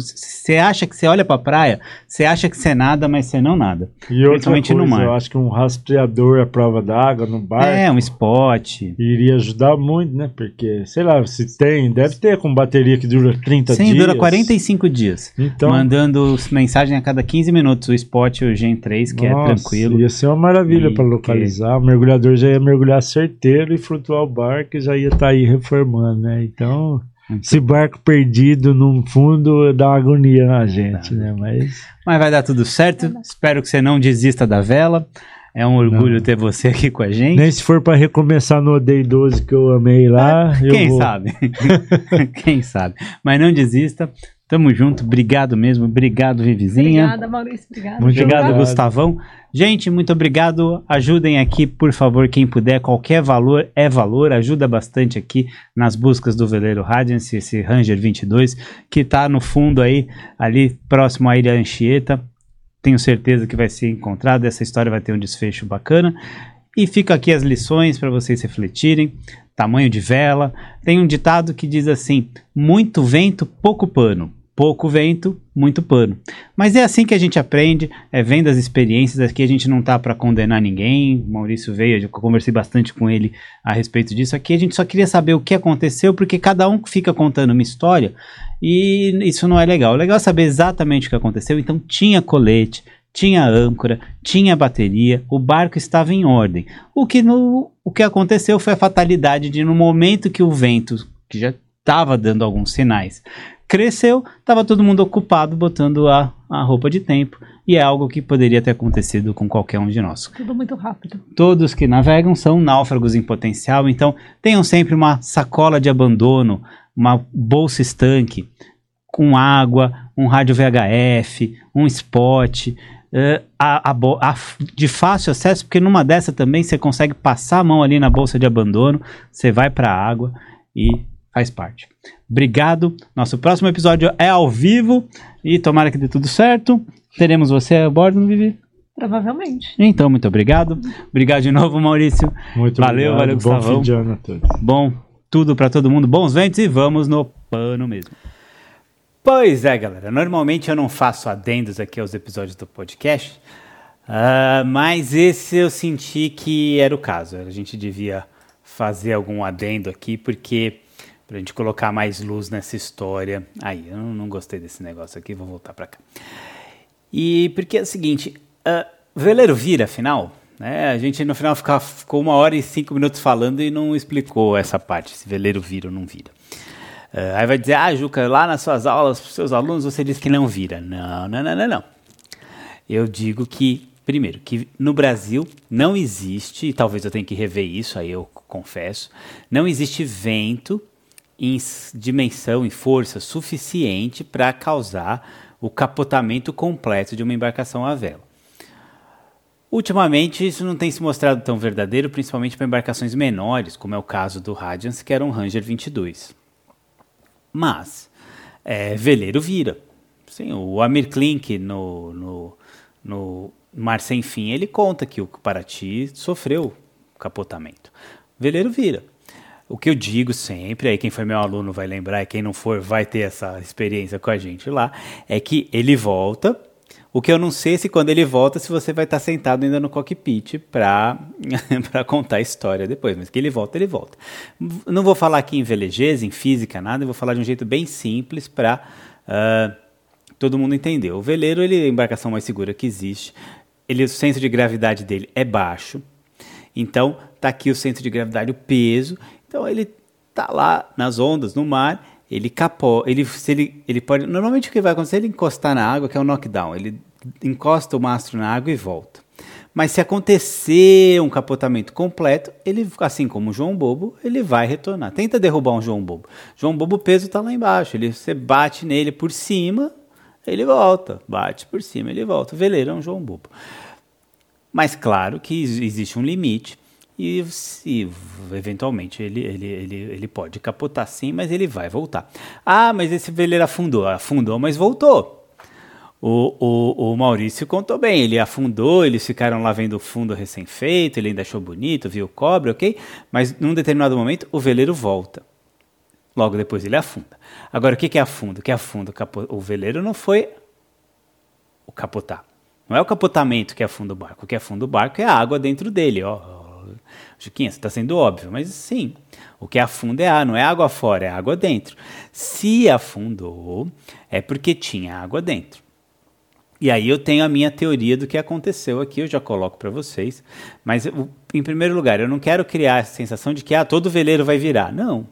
você acha que você olha pra praia, você acha que você nada, mas você não nada. E outra coisa, no mar. Eu acho que um rastreador à prova d'água no barco... um spot. Iria ajudar muito, né? Porque, sei lá, se tem... Deve ter com bateria que dura 30 dias. Sim, dura 45 dias. Então, mandando mensagem a cada 15 minutos. O spot, o Gen 3, que é tranquilo. Ia ser uma maravilha para localizar. O mergulhador já ia mergulhar certeiro e flutuar o barco e já ia estar aí reformando, né? Então... Esse barco perdido num fundo dá uma agonia na gente, né? Mas vai dar tudo certo. Espero que você não desista da vela. É um orgulho ter você aqui com a gente. Nem se for para recomeçar no Odeio 12 que eu amei lá. Quem sabe? Quem sabe? Mas não desista. Tamo junto. Obrigado mesmo. Obrigado, Vivizinha. Obrigada, Maurício. Obrigado. Muito obrigado, Gustavão. Gente, muito obrigado. Ajudem aqui, por favor, quem puder. Qualquer valor é valor. Ajuda bastante aqui nas buscas do veleiro Radiance, esse Ranger 22, que está no fundo aí, ali próximo à Ilha Anchieta. Tenho certeza que vai ser encontrado. Essa história vai ter um desfecho bacana. E fica aqui as lições para vocês refletirem. Tamanho de vela. Tem um ditado que diz assim: muito vento, pouco pano. Pouco vento, muito pano. Mas é assim que a gente aprende, é vendo as experiências. Aqui a gente não tá para condenar ninguém. O Maurício veio, eu conversei bastante com ele a respeito disso. Aqui a gente só queria saber o que aconteceu, porque cada um fica contando uma história e isso não é legal. O legal é saber exatamente o que aconteceu. Então tinha colete, tinha âncora, tinha bateria, o barco estava em ordem. O que aconteceu foi a fatalidade de, no momento que o vento, que já estava dando alguns sinais, cresceu, estava todo mundo ocupado botando a roupa de tempo, e é algo que poderia ter acontecido com qualquer um de nós. Tudo muito rápido. Todos que navegam são náufragos em potencial, então tenham sempre uma sacola de abandono, uma bolsa estanque, com água, um rádio VHF, um spot, de fácil acesso, porque numa dessa também você consegue passar a mão ali na bolsa de abandono, você vai para a água e faz parte. Obrigado. Nosso próximo episódio é ao vivo e tomara que dê tudo certo. Teremos você a bordo, não, Vivi? Provavelmente. Então, muito obrigado. Obrigado de novo, Maurício. Muito valeu, obrigado. Valeu, Gustavão. Bom fim de ano a todos. Bom tudo para todo mundo. Bons ventos e vamos no pano mesmo. Pois é, galera. Normalmente eu não faço adendos aqui aos episódios do podcast, mas esse eu senti que era o caso. A gente devia fazer algum adendo aqui, porque pra gente colocar mais luz nessa história. Aí, eu não gostei desse negócio aqui, vou voltar pra cá. E porque é o seguinte, veleiro vira, afinal, né? A gente no final ficou 1h e 5 minutos falando e não explicou essa parte, se veleiro vira ou não vira. Aí vai dizer, Juca, lá nas suas aulas, pros seus alunos, você diz que não vira. Não. Eu digo que, primeiro, que no Brasil não existe, e talvez eu tenha que rever isso, aí eu confesso, não existe vento em dimensão e força suficiente para causar o capotamento completo de uma embarcação à vela. Ultimamente, isso não tem se mostrado tão verdadeiro, principalmente para embarcações menores, como é o caso do Radiance, que era um Ranger 22. Mas, veleiro vira. Sim, o Amir Klink no Mar Sem Fim, ele conta que o Paraty sofreu capotamento. Veleiro vira. O que eu digo sempre, aí quem foi meu aluno vai lembrar, e quem não for vai ter essa experiência com a gente lá, é que ele volta. O que eu não sei se quando ele volta, se você vai estar sentado ainda no cockpit para contar a história depois, mas que ele volta, ele volta. Não vou falar aqui em velejeza, em física, nada, eu vou falar de um jeito bem simples para todo mundo entender. O veleiro, ele é a embarcação mais segura que existe, o centro de gravidade dele é baixo, então está aqui o centro de gravidade, o peso. Então ele tá lá nas ondas, no mar, ele capota, ele pode, normalmente o que vai acontecer é ele encostar na água, que é o knockdown, ele encosta o mastro na água e volta. Mas se acontecer um capotamento completo, ele, assim como o João Bobo, ele vai retornar. Tenta derrubar um João Bobo. João Bobo, o peso tá lá embaixo, você bate nele por cima, ele volta, bate por cima, ele volta. O veleiro é um João Bobo. Mas claro que existe um limite. E se eventualmente ele pode capotar sim, mas ele vai voltar. Ah, mas esse veleiro afundou, mas voltou. O Maurício contou bem, ele afundou, eles ficaram lá vendo o fundo recém-feito, ele ainda achou bonito, viu o cobre, ok? Mas num determinado momento o veleiro volta. Logo depois ele afunda. Agora, o que é afundo? O que é afundo? O veleiro não foi o capotar. Não é o capotamento que afunda o barco. O que afunda o barco é a água dentro dele, ó. Juquinha, você está sendo óbvio, mas sim, o que afunda é ar, não é água fora, é água dentro. Se afundou, é porque tinha água dentro. E aí eu tenho a minha teoria do que aconteceu aqui, eu já coloco para vocês. Mas, em primeiro lugar, eu não quero criar a sensação de que todo veleiro vai virar. Não.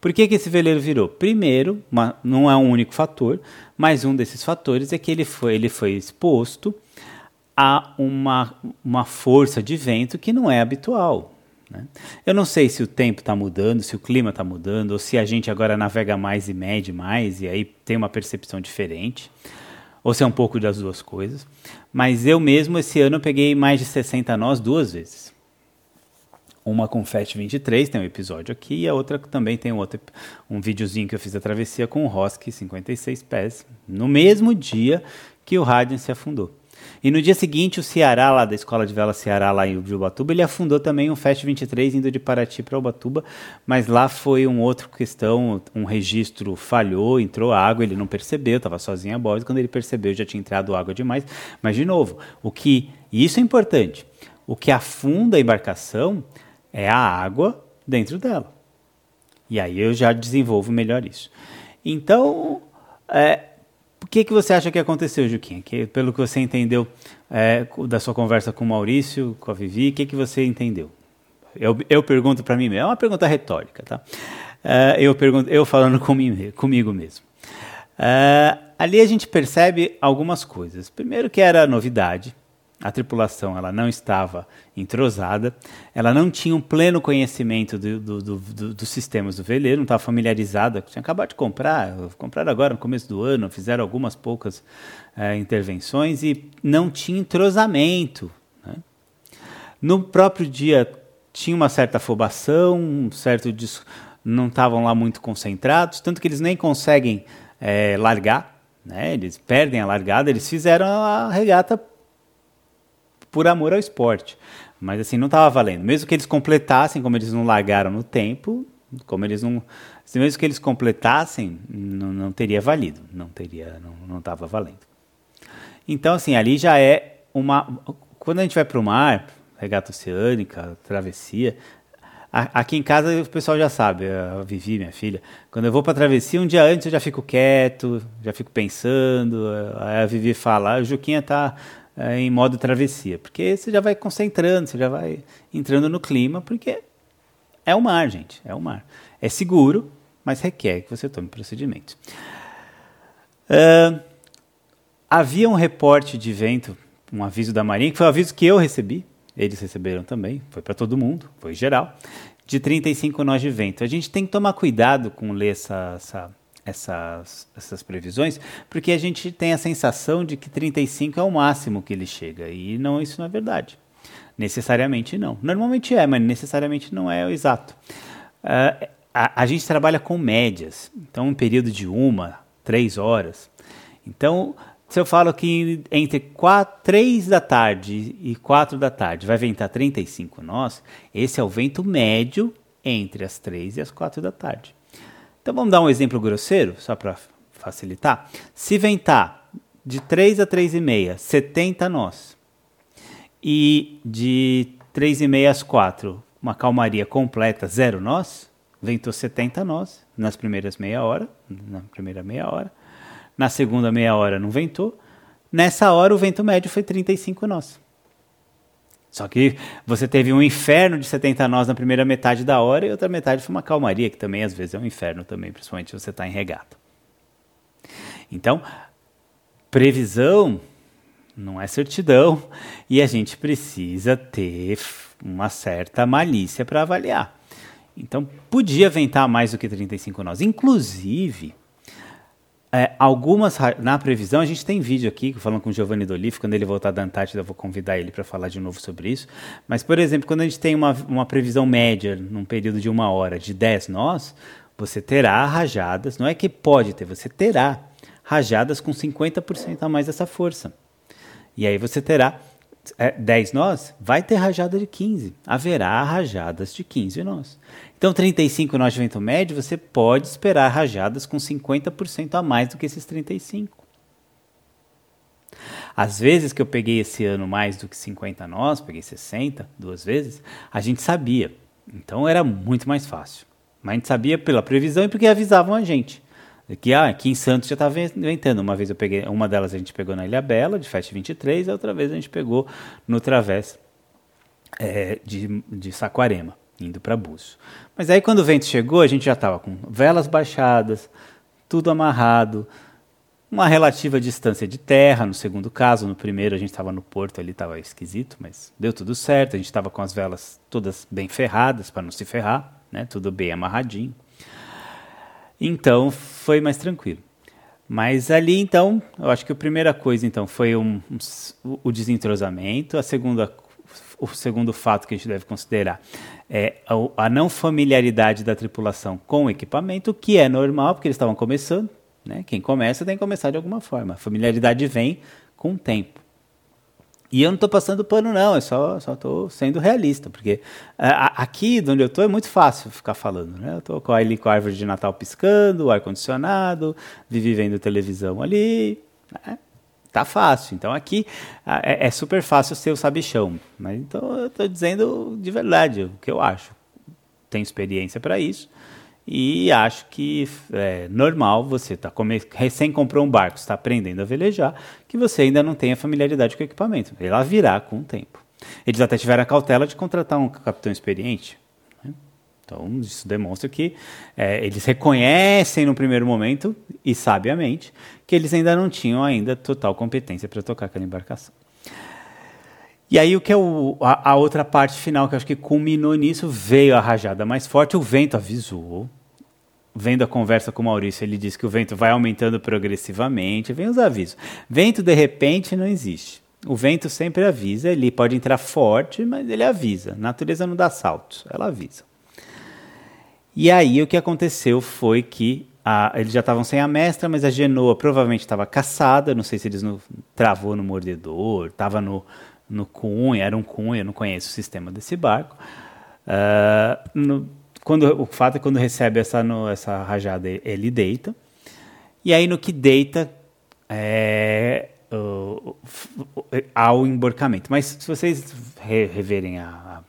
Por que esse veleiro virou? Primeiro, não é um único fator, mas um desses fatores é que ele foi exposto há uma força de vento que não é habitual, né? Eu não sei se o tempo está mudando, se o clima está mudando, ou se a gente agora navega mais e mede mais, e aí tem uma percepção diferente, ou se é um pouco das duas coisas, mas eu mesmo esse ano eu peguei mais de 60 nós 2 vezes. Uma com Fast 23, tem um episódio aqui, e a outra também tem um videozinho que eu fiz a travessia com o Rosque 56 pés, no mesmo dia que o Radiance se afundou. E no dia seguinte, o Ceará, lá da Escola de Vela Ceará, lá em Ubatuba, ele afundou também um Fast 23 indo de Paraty para Ubatuba, mas lá foi um outro questão, um registro falhou, entrou água, ele não percebeu, estava sozinho a bordo, quando ele percebeu já tinha entrado água demais. Mas, de novo, e isso é importante, o que afunda a embarcação é a água dentro dela. E aí eu já desenvolvo melhor isso. Então, o que você acha que aconteceu, Juquinha? Pelo que você entendeu da sua conversa com o Maurício, com a Vivi, o que você entendeu? Eu pergunto para mim mesmo, é uma pergunta retórica, tá? Eu falando comigo mesmo. Ali a gente percebe algumas coisas. Primeiro que era novidade. A tripulação ela não estava entrosada, ela não tinha um pleno conhecimento dos sistemas do veleiro, não estava familiarizada, tinha acabado de comprar agora no começo do ano, fizeram algumas poucas intervenções e não tinha entrosamento, né? No próprio dia tinha uma certa afobação, não estavam lá muito concentrados, tanto que eles nem conseguem largar, né? Eles perdem a largada, eles fizeram a regata por amor ao esporte, mas assim, não estava valendo, mesmo que eles completassem, como eles não largaram no tempo, mesmo que eles completassem, não teria valido, não estava valendo. Então assim, ali já é quando a gente vai para o mar, regata oceânica, travessia, aqui em casa o pessoal já sabe, a Vivi, minha filha, quando eu vou para a travessia, um dia antes eu já fico quieto, já fico pensando, aí a Vivi fala, a Juquinha está em modo travessia, porque você já vai concentrando, você já vai entrando no clima, porque é o mar, gente, é o mar. É seguro, mas requer que você tome procedimentos. Havia um reporte de vento, um aviso da Marinha, que foi um aviso que eu recebi, eles receberam também, foi para todo mundo, foi geral, de 35 nós de vento. A gente tem que tomar cuidado com ler essas previsões, porque a gente tem a sensação de que 35 é o máximo que ele chega, e isso não é verdade. Necessariamente não. Normalmente é, mas necessariamente não é o exato. A gente trabalha com médias, então um período de 1, 3 horas. Então, se eu falo que entre 3 da tarde e 4 da tarde vai ventar 35 nós, esse é o vento médio entre as 3 e as 4 da tarde. Então vamos dar um exemplo grosseiro, só para facilitar. Se ventar de 3 a 3,5, 70 nós, e de 3,5 às 4, uma calmaria completa, 0 nós, ventou 70 nós na primeira meia hora, na segunda meia hora não ventou, nessa hora o vento médio foi 35 nós. Só que você teve um inferno de 70 nós na primeira metade da hora e outra metade foi uma calmaria, que também às vezes é um inferno também, principalmente se você está em regata. Então, previsão não é certidão e a gente precisa ter uma certa malícia para avaliar. Então, podia ventar mais do que 35 nós. Inclusive, na previsão, a gente tem vídeo aqui, falando com o Giovanni Dolifo, quando ele voltar da Antártida eu vou convidar ele para falar de novo sobre isso, mas por exemplo, quando a gente tem uma previsão média, num período de 1 hora, de 10 nós, você terá rajadas, não é que pode ter, você terá rajadas com 50% a mais dessa força, e aí você terá 10 nós, vai ter rajada de 15, haverá rajadas de 15 nós. Então 35 nós de vento médio, você pode esperar rajadas com 50% a mais do que esses 35. Às vezes que eu peguei esse ano mais do que 50 nós, peguei 60 duas vezes, a gente sabia, então era muito mais fácil, mas a gente sabia pela previsão e porque avisavam a gente. Aqui em Santos já estava ventando. Uma vez eu peguei, uma delas a gente pegou na Ilha Bela, de Fast 23, a outra vez a gente pegou no Través de Saquarema, indo para Búzios. Mas aí quando o vento chegou, a gente já estava com velas baixadas, tudo amarrado, uma relativa distância de terra, no segundo caso, no primeiro a gente estava no porto, ali estava esquisito, mas deu tudo certo, a gente estava com as velas todas bem ferradas, para não se ferrar, né? Tudo bem amarradinho. Então, foi mais tranquilo. Mas ali, então, eu acho que a primeira coisa, então, foi o desentrosamento. O segundo fato que a gente deve considerar é a não familiaridade da tripulação com o equipamento, que é normal, porque eles estavam começando, né? Quem começa tem que começar de alguma forma. A familiaridade vem com o tempo. E eu não estou passando pano, não. Eu só estou sendo realista, porque aqui de onde eu estou é muito fácil ficar falando, né? Eu estou com a árvore de Natal piscando, o ar-condicionado, Vivi vendo televisão ali, né? Tá fácil. Então aqui é super fácil ser o sabichão. Mas então eu estou dizendo de verdade o que eu acho. Tenho experiência para isso. E acho que é normal, você tá recém comprou um barco, está aprendendo a velejar, que você ainda não tenha familiaridade com o equipamento. Ela virá com o tempo. Eles até tiveram a cautela de contratar um capitão experiente, né? Então, isso demonstra que eles reconhecem no primeiro momento, e sabiamente, que eles ainda não tinham total competência para tocar aquela embarcação. E aí o que é a outra parte final, que eu acho que culminou nisso, veio a rajada mais forte, o vento avisou. Vendo a conversa com o Maurício, ele disse que o vento vai aumentando progressivamente, vem os avisos. Vento, de repente, não existe. O vento sempre avisa, ele pode entrar forte, mas ele avisa. A natureza não dá saltos, ela avisa. E aí o que aconteceu foi que eles já estavam sem a mestra, mas a genoa provavelmente estava caçada, não sei se eles travou no mordedor, estava no cunha, era um cunha, eu não conheço o sistema desse barco. O fato é que quando recebe essa rajada, ele deita. E aí no que deita, há o emborcamento. Mas se vocês reverem a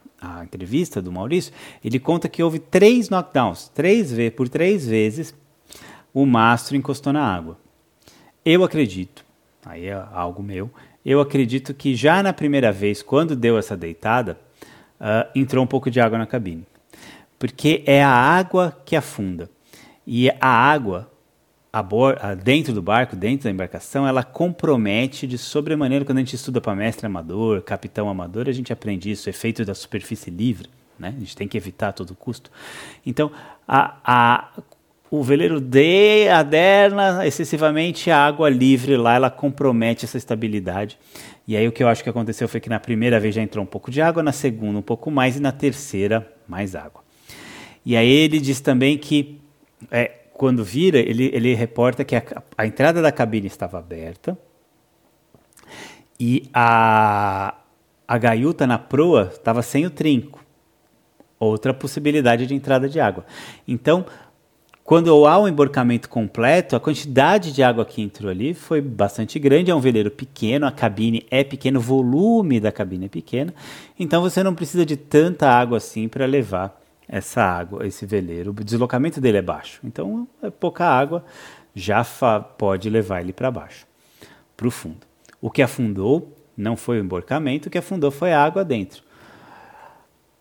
entrevista do Maurício, ele conta que houve 3 knockdowns. Por 3 vezes, o mastro encostou na água. Eu acredito, aí é algo meu, eu acredito que já na primeira vez, quando deu essa deitada, entrou um pouco de água na cabine. Porque é a água que afunda. E a água dentro do barco, dentro da embarcação, ela compromete de sobremaneira. Quando a gente estuda para mestre amador, capitão amador, a gente aprende isso, o efeito da superfície livre, né? A gente tem que evitar a todo custo. Então, o veleiro aderna excessivamente, a água livre lá, ela compromete essa estabilidade. E aí o que eu acho que aconteceu foi que na primeira vez já entrou um pouco de água, na segunda um pouco mais e na terceira mais água. E aí ele diz também que quando vira, ele reporta que a entrada da cabine estava aberta e a gaiuta na proa estava sem o trinco. Outra possibilidade de entrada de água. Então, quando há um emborcamento completo, a quantidade de água que entrou ali foi bastante grande. É um veleiro pequeno, a cabine é pequena, o volume da cabine é pequeno. Então você não precisa de tanta água assim para levar essa água, esse veleiro. O deslocamento dele é baixo. Então pouca água já pode levar ele para baixo, para o fundo. O que afundou não foi o emborcamento, o que afundou foi a água dentro.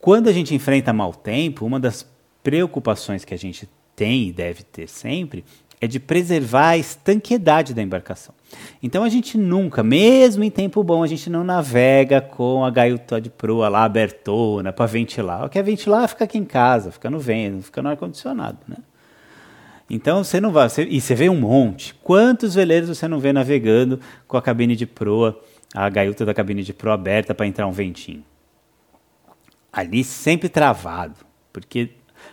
Quando a gente enfrenta mau tempo, uma das preocupações que a gente tem e deve ter sempre, é de preservar a estanqueidade da embarcação. Então a gente nunca, mesmo em tempo bom, a gente não navega com a gaiuta de proa lá abertona para ventilar. O que é ventilar fica aqui em casa, fica no vento, fica no ar-condicionado, né? Então você não vai... E você vê um monte. Quantos veleiros você não vê navegando com a cabine de proa, a gaiuta da cabine de proa aberta para entrar um ventinho? Ali sempre travado, porque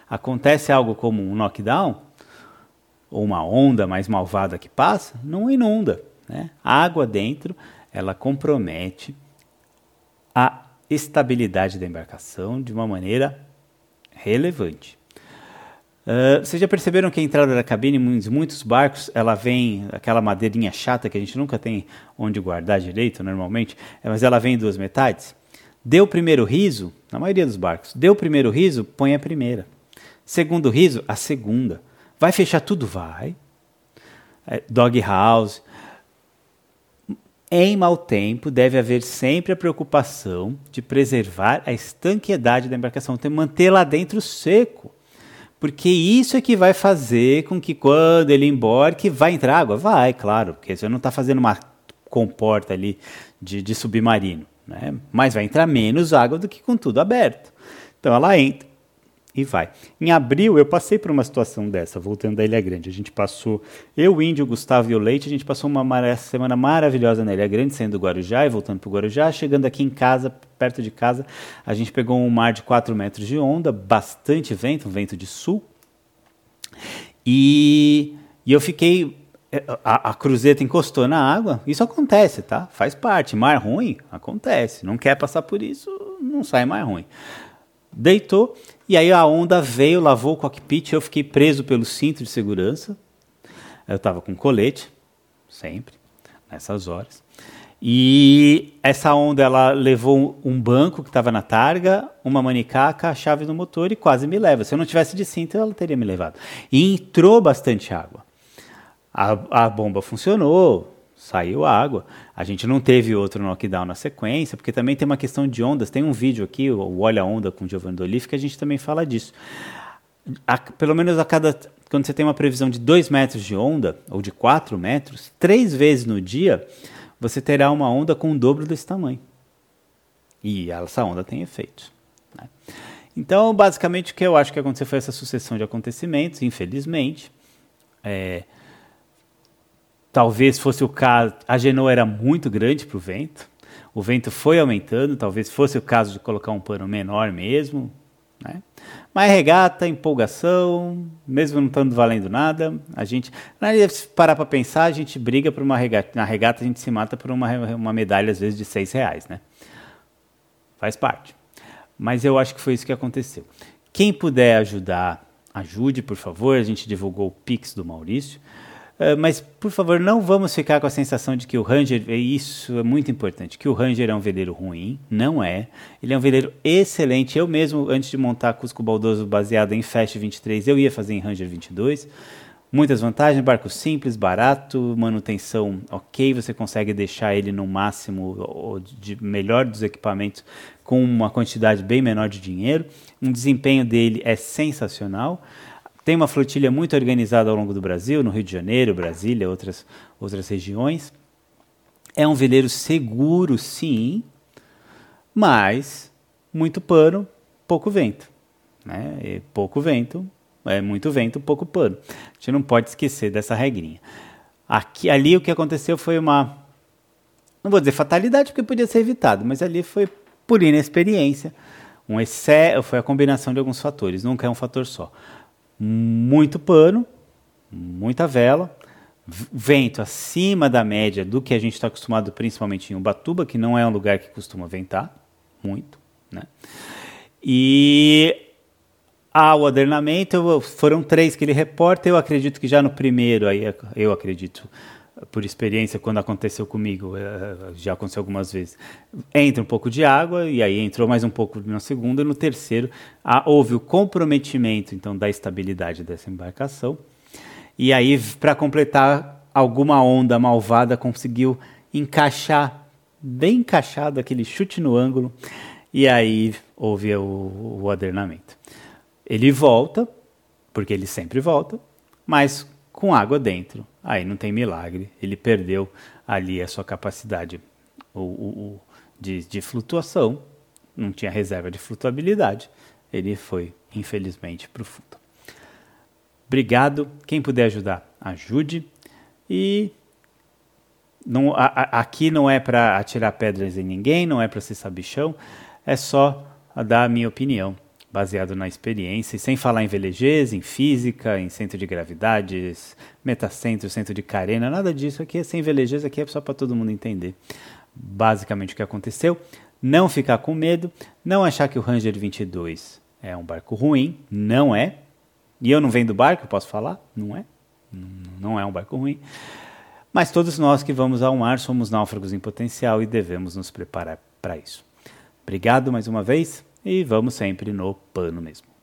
acontece algo como um knockdown, ou uma onda mais malvada que passa, não inunda, né? A água dentro, ela compromete a estabilidade da embarcação de uma maneira relevante. Vocês já perceberam que a entrada da cabine, em muitos barcos, ela vem aquela madeirinha chata que a gente nunca tem onde guardar direito normalmente, mas ela vem em duas metades? Deu o primeiro riso, na maioria dos barcos, deu o primeiro riso, põe a primeira. Segundo riso, a segunda. Vai fechar tudo? Vai. Dog house. Em mau tempo, deve haver sempre a preocupação de preservar a estanqueidade da embarcação, de manter lá dentro seco. Porque isso é que vai fazer com que quando ele embarque, vai entrar água? Vai, claro, porque você não está fazendo uma comporta ali de submarino, né? Mas vai entrar menos água do que com tudo aberto. Então ela entra e vai. Em abril eu passei por uma situação dessa, voltando da Ilha Grande. A gente passou, eu, o Índio, o Gustavo e o Leite, a gente passou uma semana maravilhosa na Ilha Grande, saindo do Guarujá e voltando para o Guarujá. Chegando aqui em casa, perto de casa, a gente pegou um mar de 4 metros de onda, bastante vento, um vento de sul. E eu fiquei a cruzeta encostou na água, isso acontece, tá? Faz parte, mar ruim, acontece. Não quer passar por isso, não sai mar ruim. Deitou, e aí a onda veio, lavou o cockpit, eu fiquei preso pelo cinto de segurança. Eu estava com colete, sempre, nessas horas. E essa onda, ela levou um banco que estava na targa, uma manicaca, a chave do motor e quase me leva. Se eu não tivesse de cinto, ela teria me levado. E entrou bastante água. A bomba funcionou, saiu água. A gente não teve outro knockdown na sequência, porque também tem uma questão de ondas. Tem um vídeo aqui, o Olha a Onda com o Giovanni Dolif, que a gente também fala disso. Pelo menos a cada... Quando você tem uma previsão de 2 metros de onda, ou de 4 metros, 3 vezes no dia... você terá uma onda com o dobro desse tamanho. E essa onda tem efeitos, né? Então, basicamente, o que eu acho que aconteceu foi essa sucessão de acontecimentos, infelizmente. Talvez fosse o caso... A genoa era muito grande para o vento. O vento foi aumentando. Talvez fosse o caso de colocar um pano menor mesmo, né? Mas regata, empolgação, mesmo não estando valendo nada, a gente, se parar para pensar, a gente briga por uma regata, na regata a gente se mata por uma medalha às vezes de R$6, né? Faz parte. Mas eu acho que foi isso que aconteceu. Quem puder ajudar, ajude, por favor. A gente divulgou o Pix do Maurício, mas por favor, não vamos ficar com a sensação de que o Ranger, isso é muito importante, que o Ranger é um veleiro ruim, não é. Ele é um veleiro excelente. Eu mesmo, antes de montar Cusco Baldoso baseado em Fast 23, eu ia fazer em Ranger 22. Muitas vantagens, barco simples, barato, manutenção ok, você consegue deixar ele no máximo de melhor dos equipamentos com uma quantidade bem menor de dinheiro. O desempenho dele é sensacional. Tem uma flotilha muito organizada ao longo do Brasil, no Rio de Janeiro, Brasília, outras regiões. É um veleiro seguro, sim, mas muito pano, pouco vento, né? E pouco vento, é muito vento, pouco pano. A gente não pode esquecer dessa regrinha. Ali o que aconteceu foi uma, não vou dizer fatalidade, porque podia ser evitado, mas ali foi por inexperiência, foi a combinação de alguns fatores, nunca é um fator só. Muito pano, muita vela, vento acima da média do que a gente está acostumado, principalmente em Ubatuba, que não é um lugar que costuma ventar muito, né? E ao ordenamento, foram 3 que ele reporta. Eu acredito que já no primeiro, por experiência, quando aconteceu comigo, já aconteceu algumas vezes, entra um pouco de água, e aí entrou mais um pouco no segundo, e no terceiro houve o comprometimento, então, da estabilidade dessa embarcação, e aí, para completar, alguma onda malvada conseguiu encaixar, bem encaixado, aquele chute no ângulo, e aí houve o adernamento. Ele volta, porque ele sempre volta, mas com água dentro. Aí não tem milagre, ele perdeu ali a sua capacidade de flutuação, não tinha reserva de flutuabilidade, ele foi, infelizmente, para o fundo. Obrigado, quem puder ajudar, ajude, e não, aqui não é para atirar pedras em ninguém, não é para ser sabichão, é só dar a minha opinião, baseado na experiência, e sem falar em velejez, em física, em centro de gravidades, metacentro, centro de carena, nada disso aqui, é sem velejez, aqui é só para todo mundo entender basicamente o que aconteceu. Não ficar com medo, não achar que o Ranger 22 é um barco ruim, não é, e eu não venho do barco, posso falar, não é um barco ruim, mas todos nós que vamos ao mar somos náufragos em potencial e devemos nos preparar para isso. Obrigado mais uma vez. E vamos sempre no pano mesmo.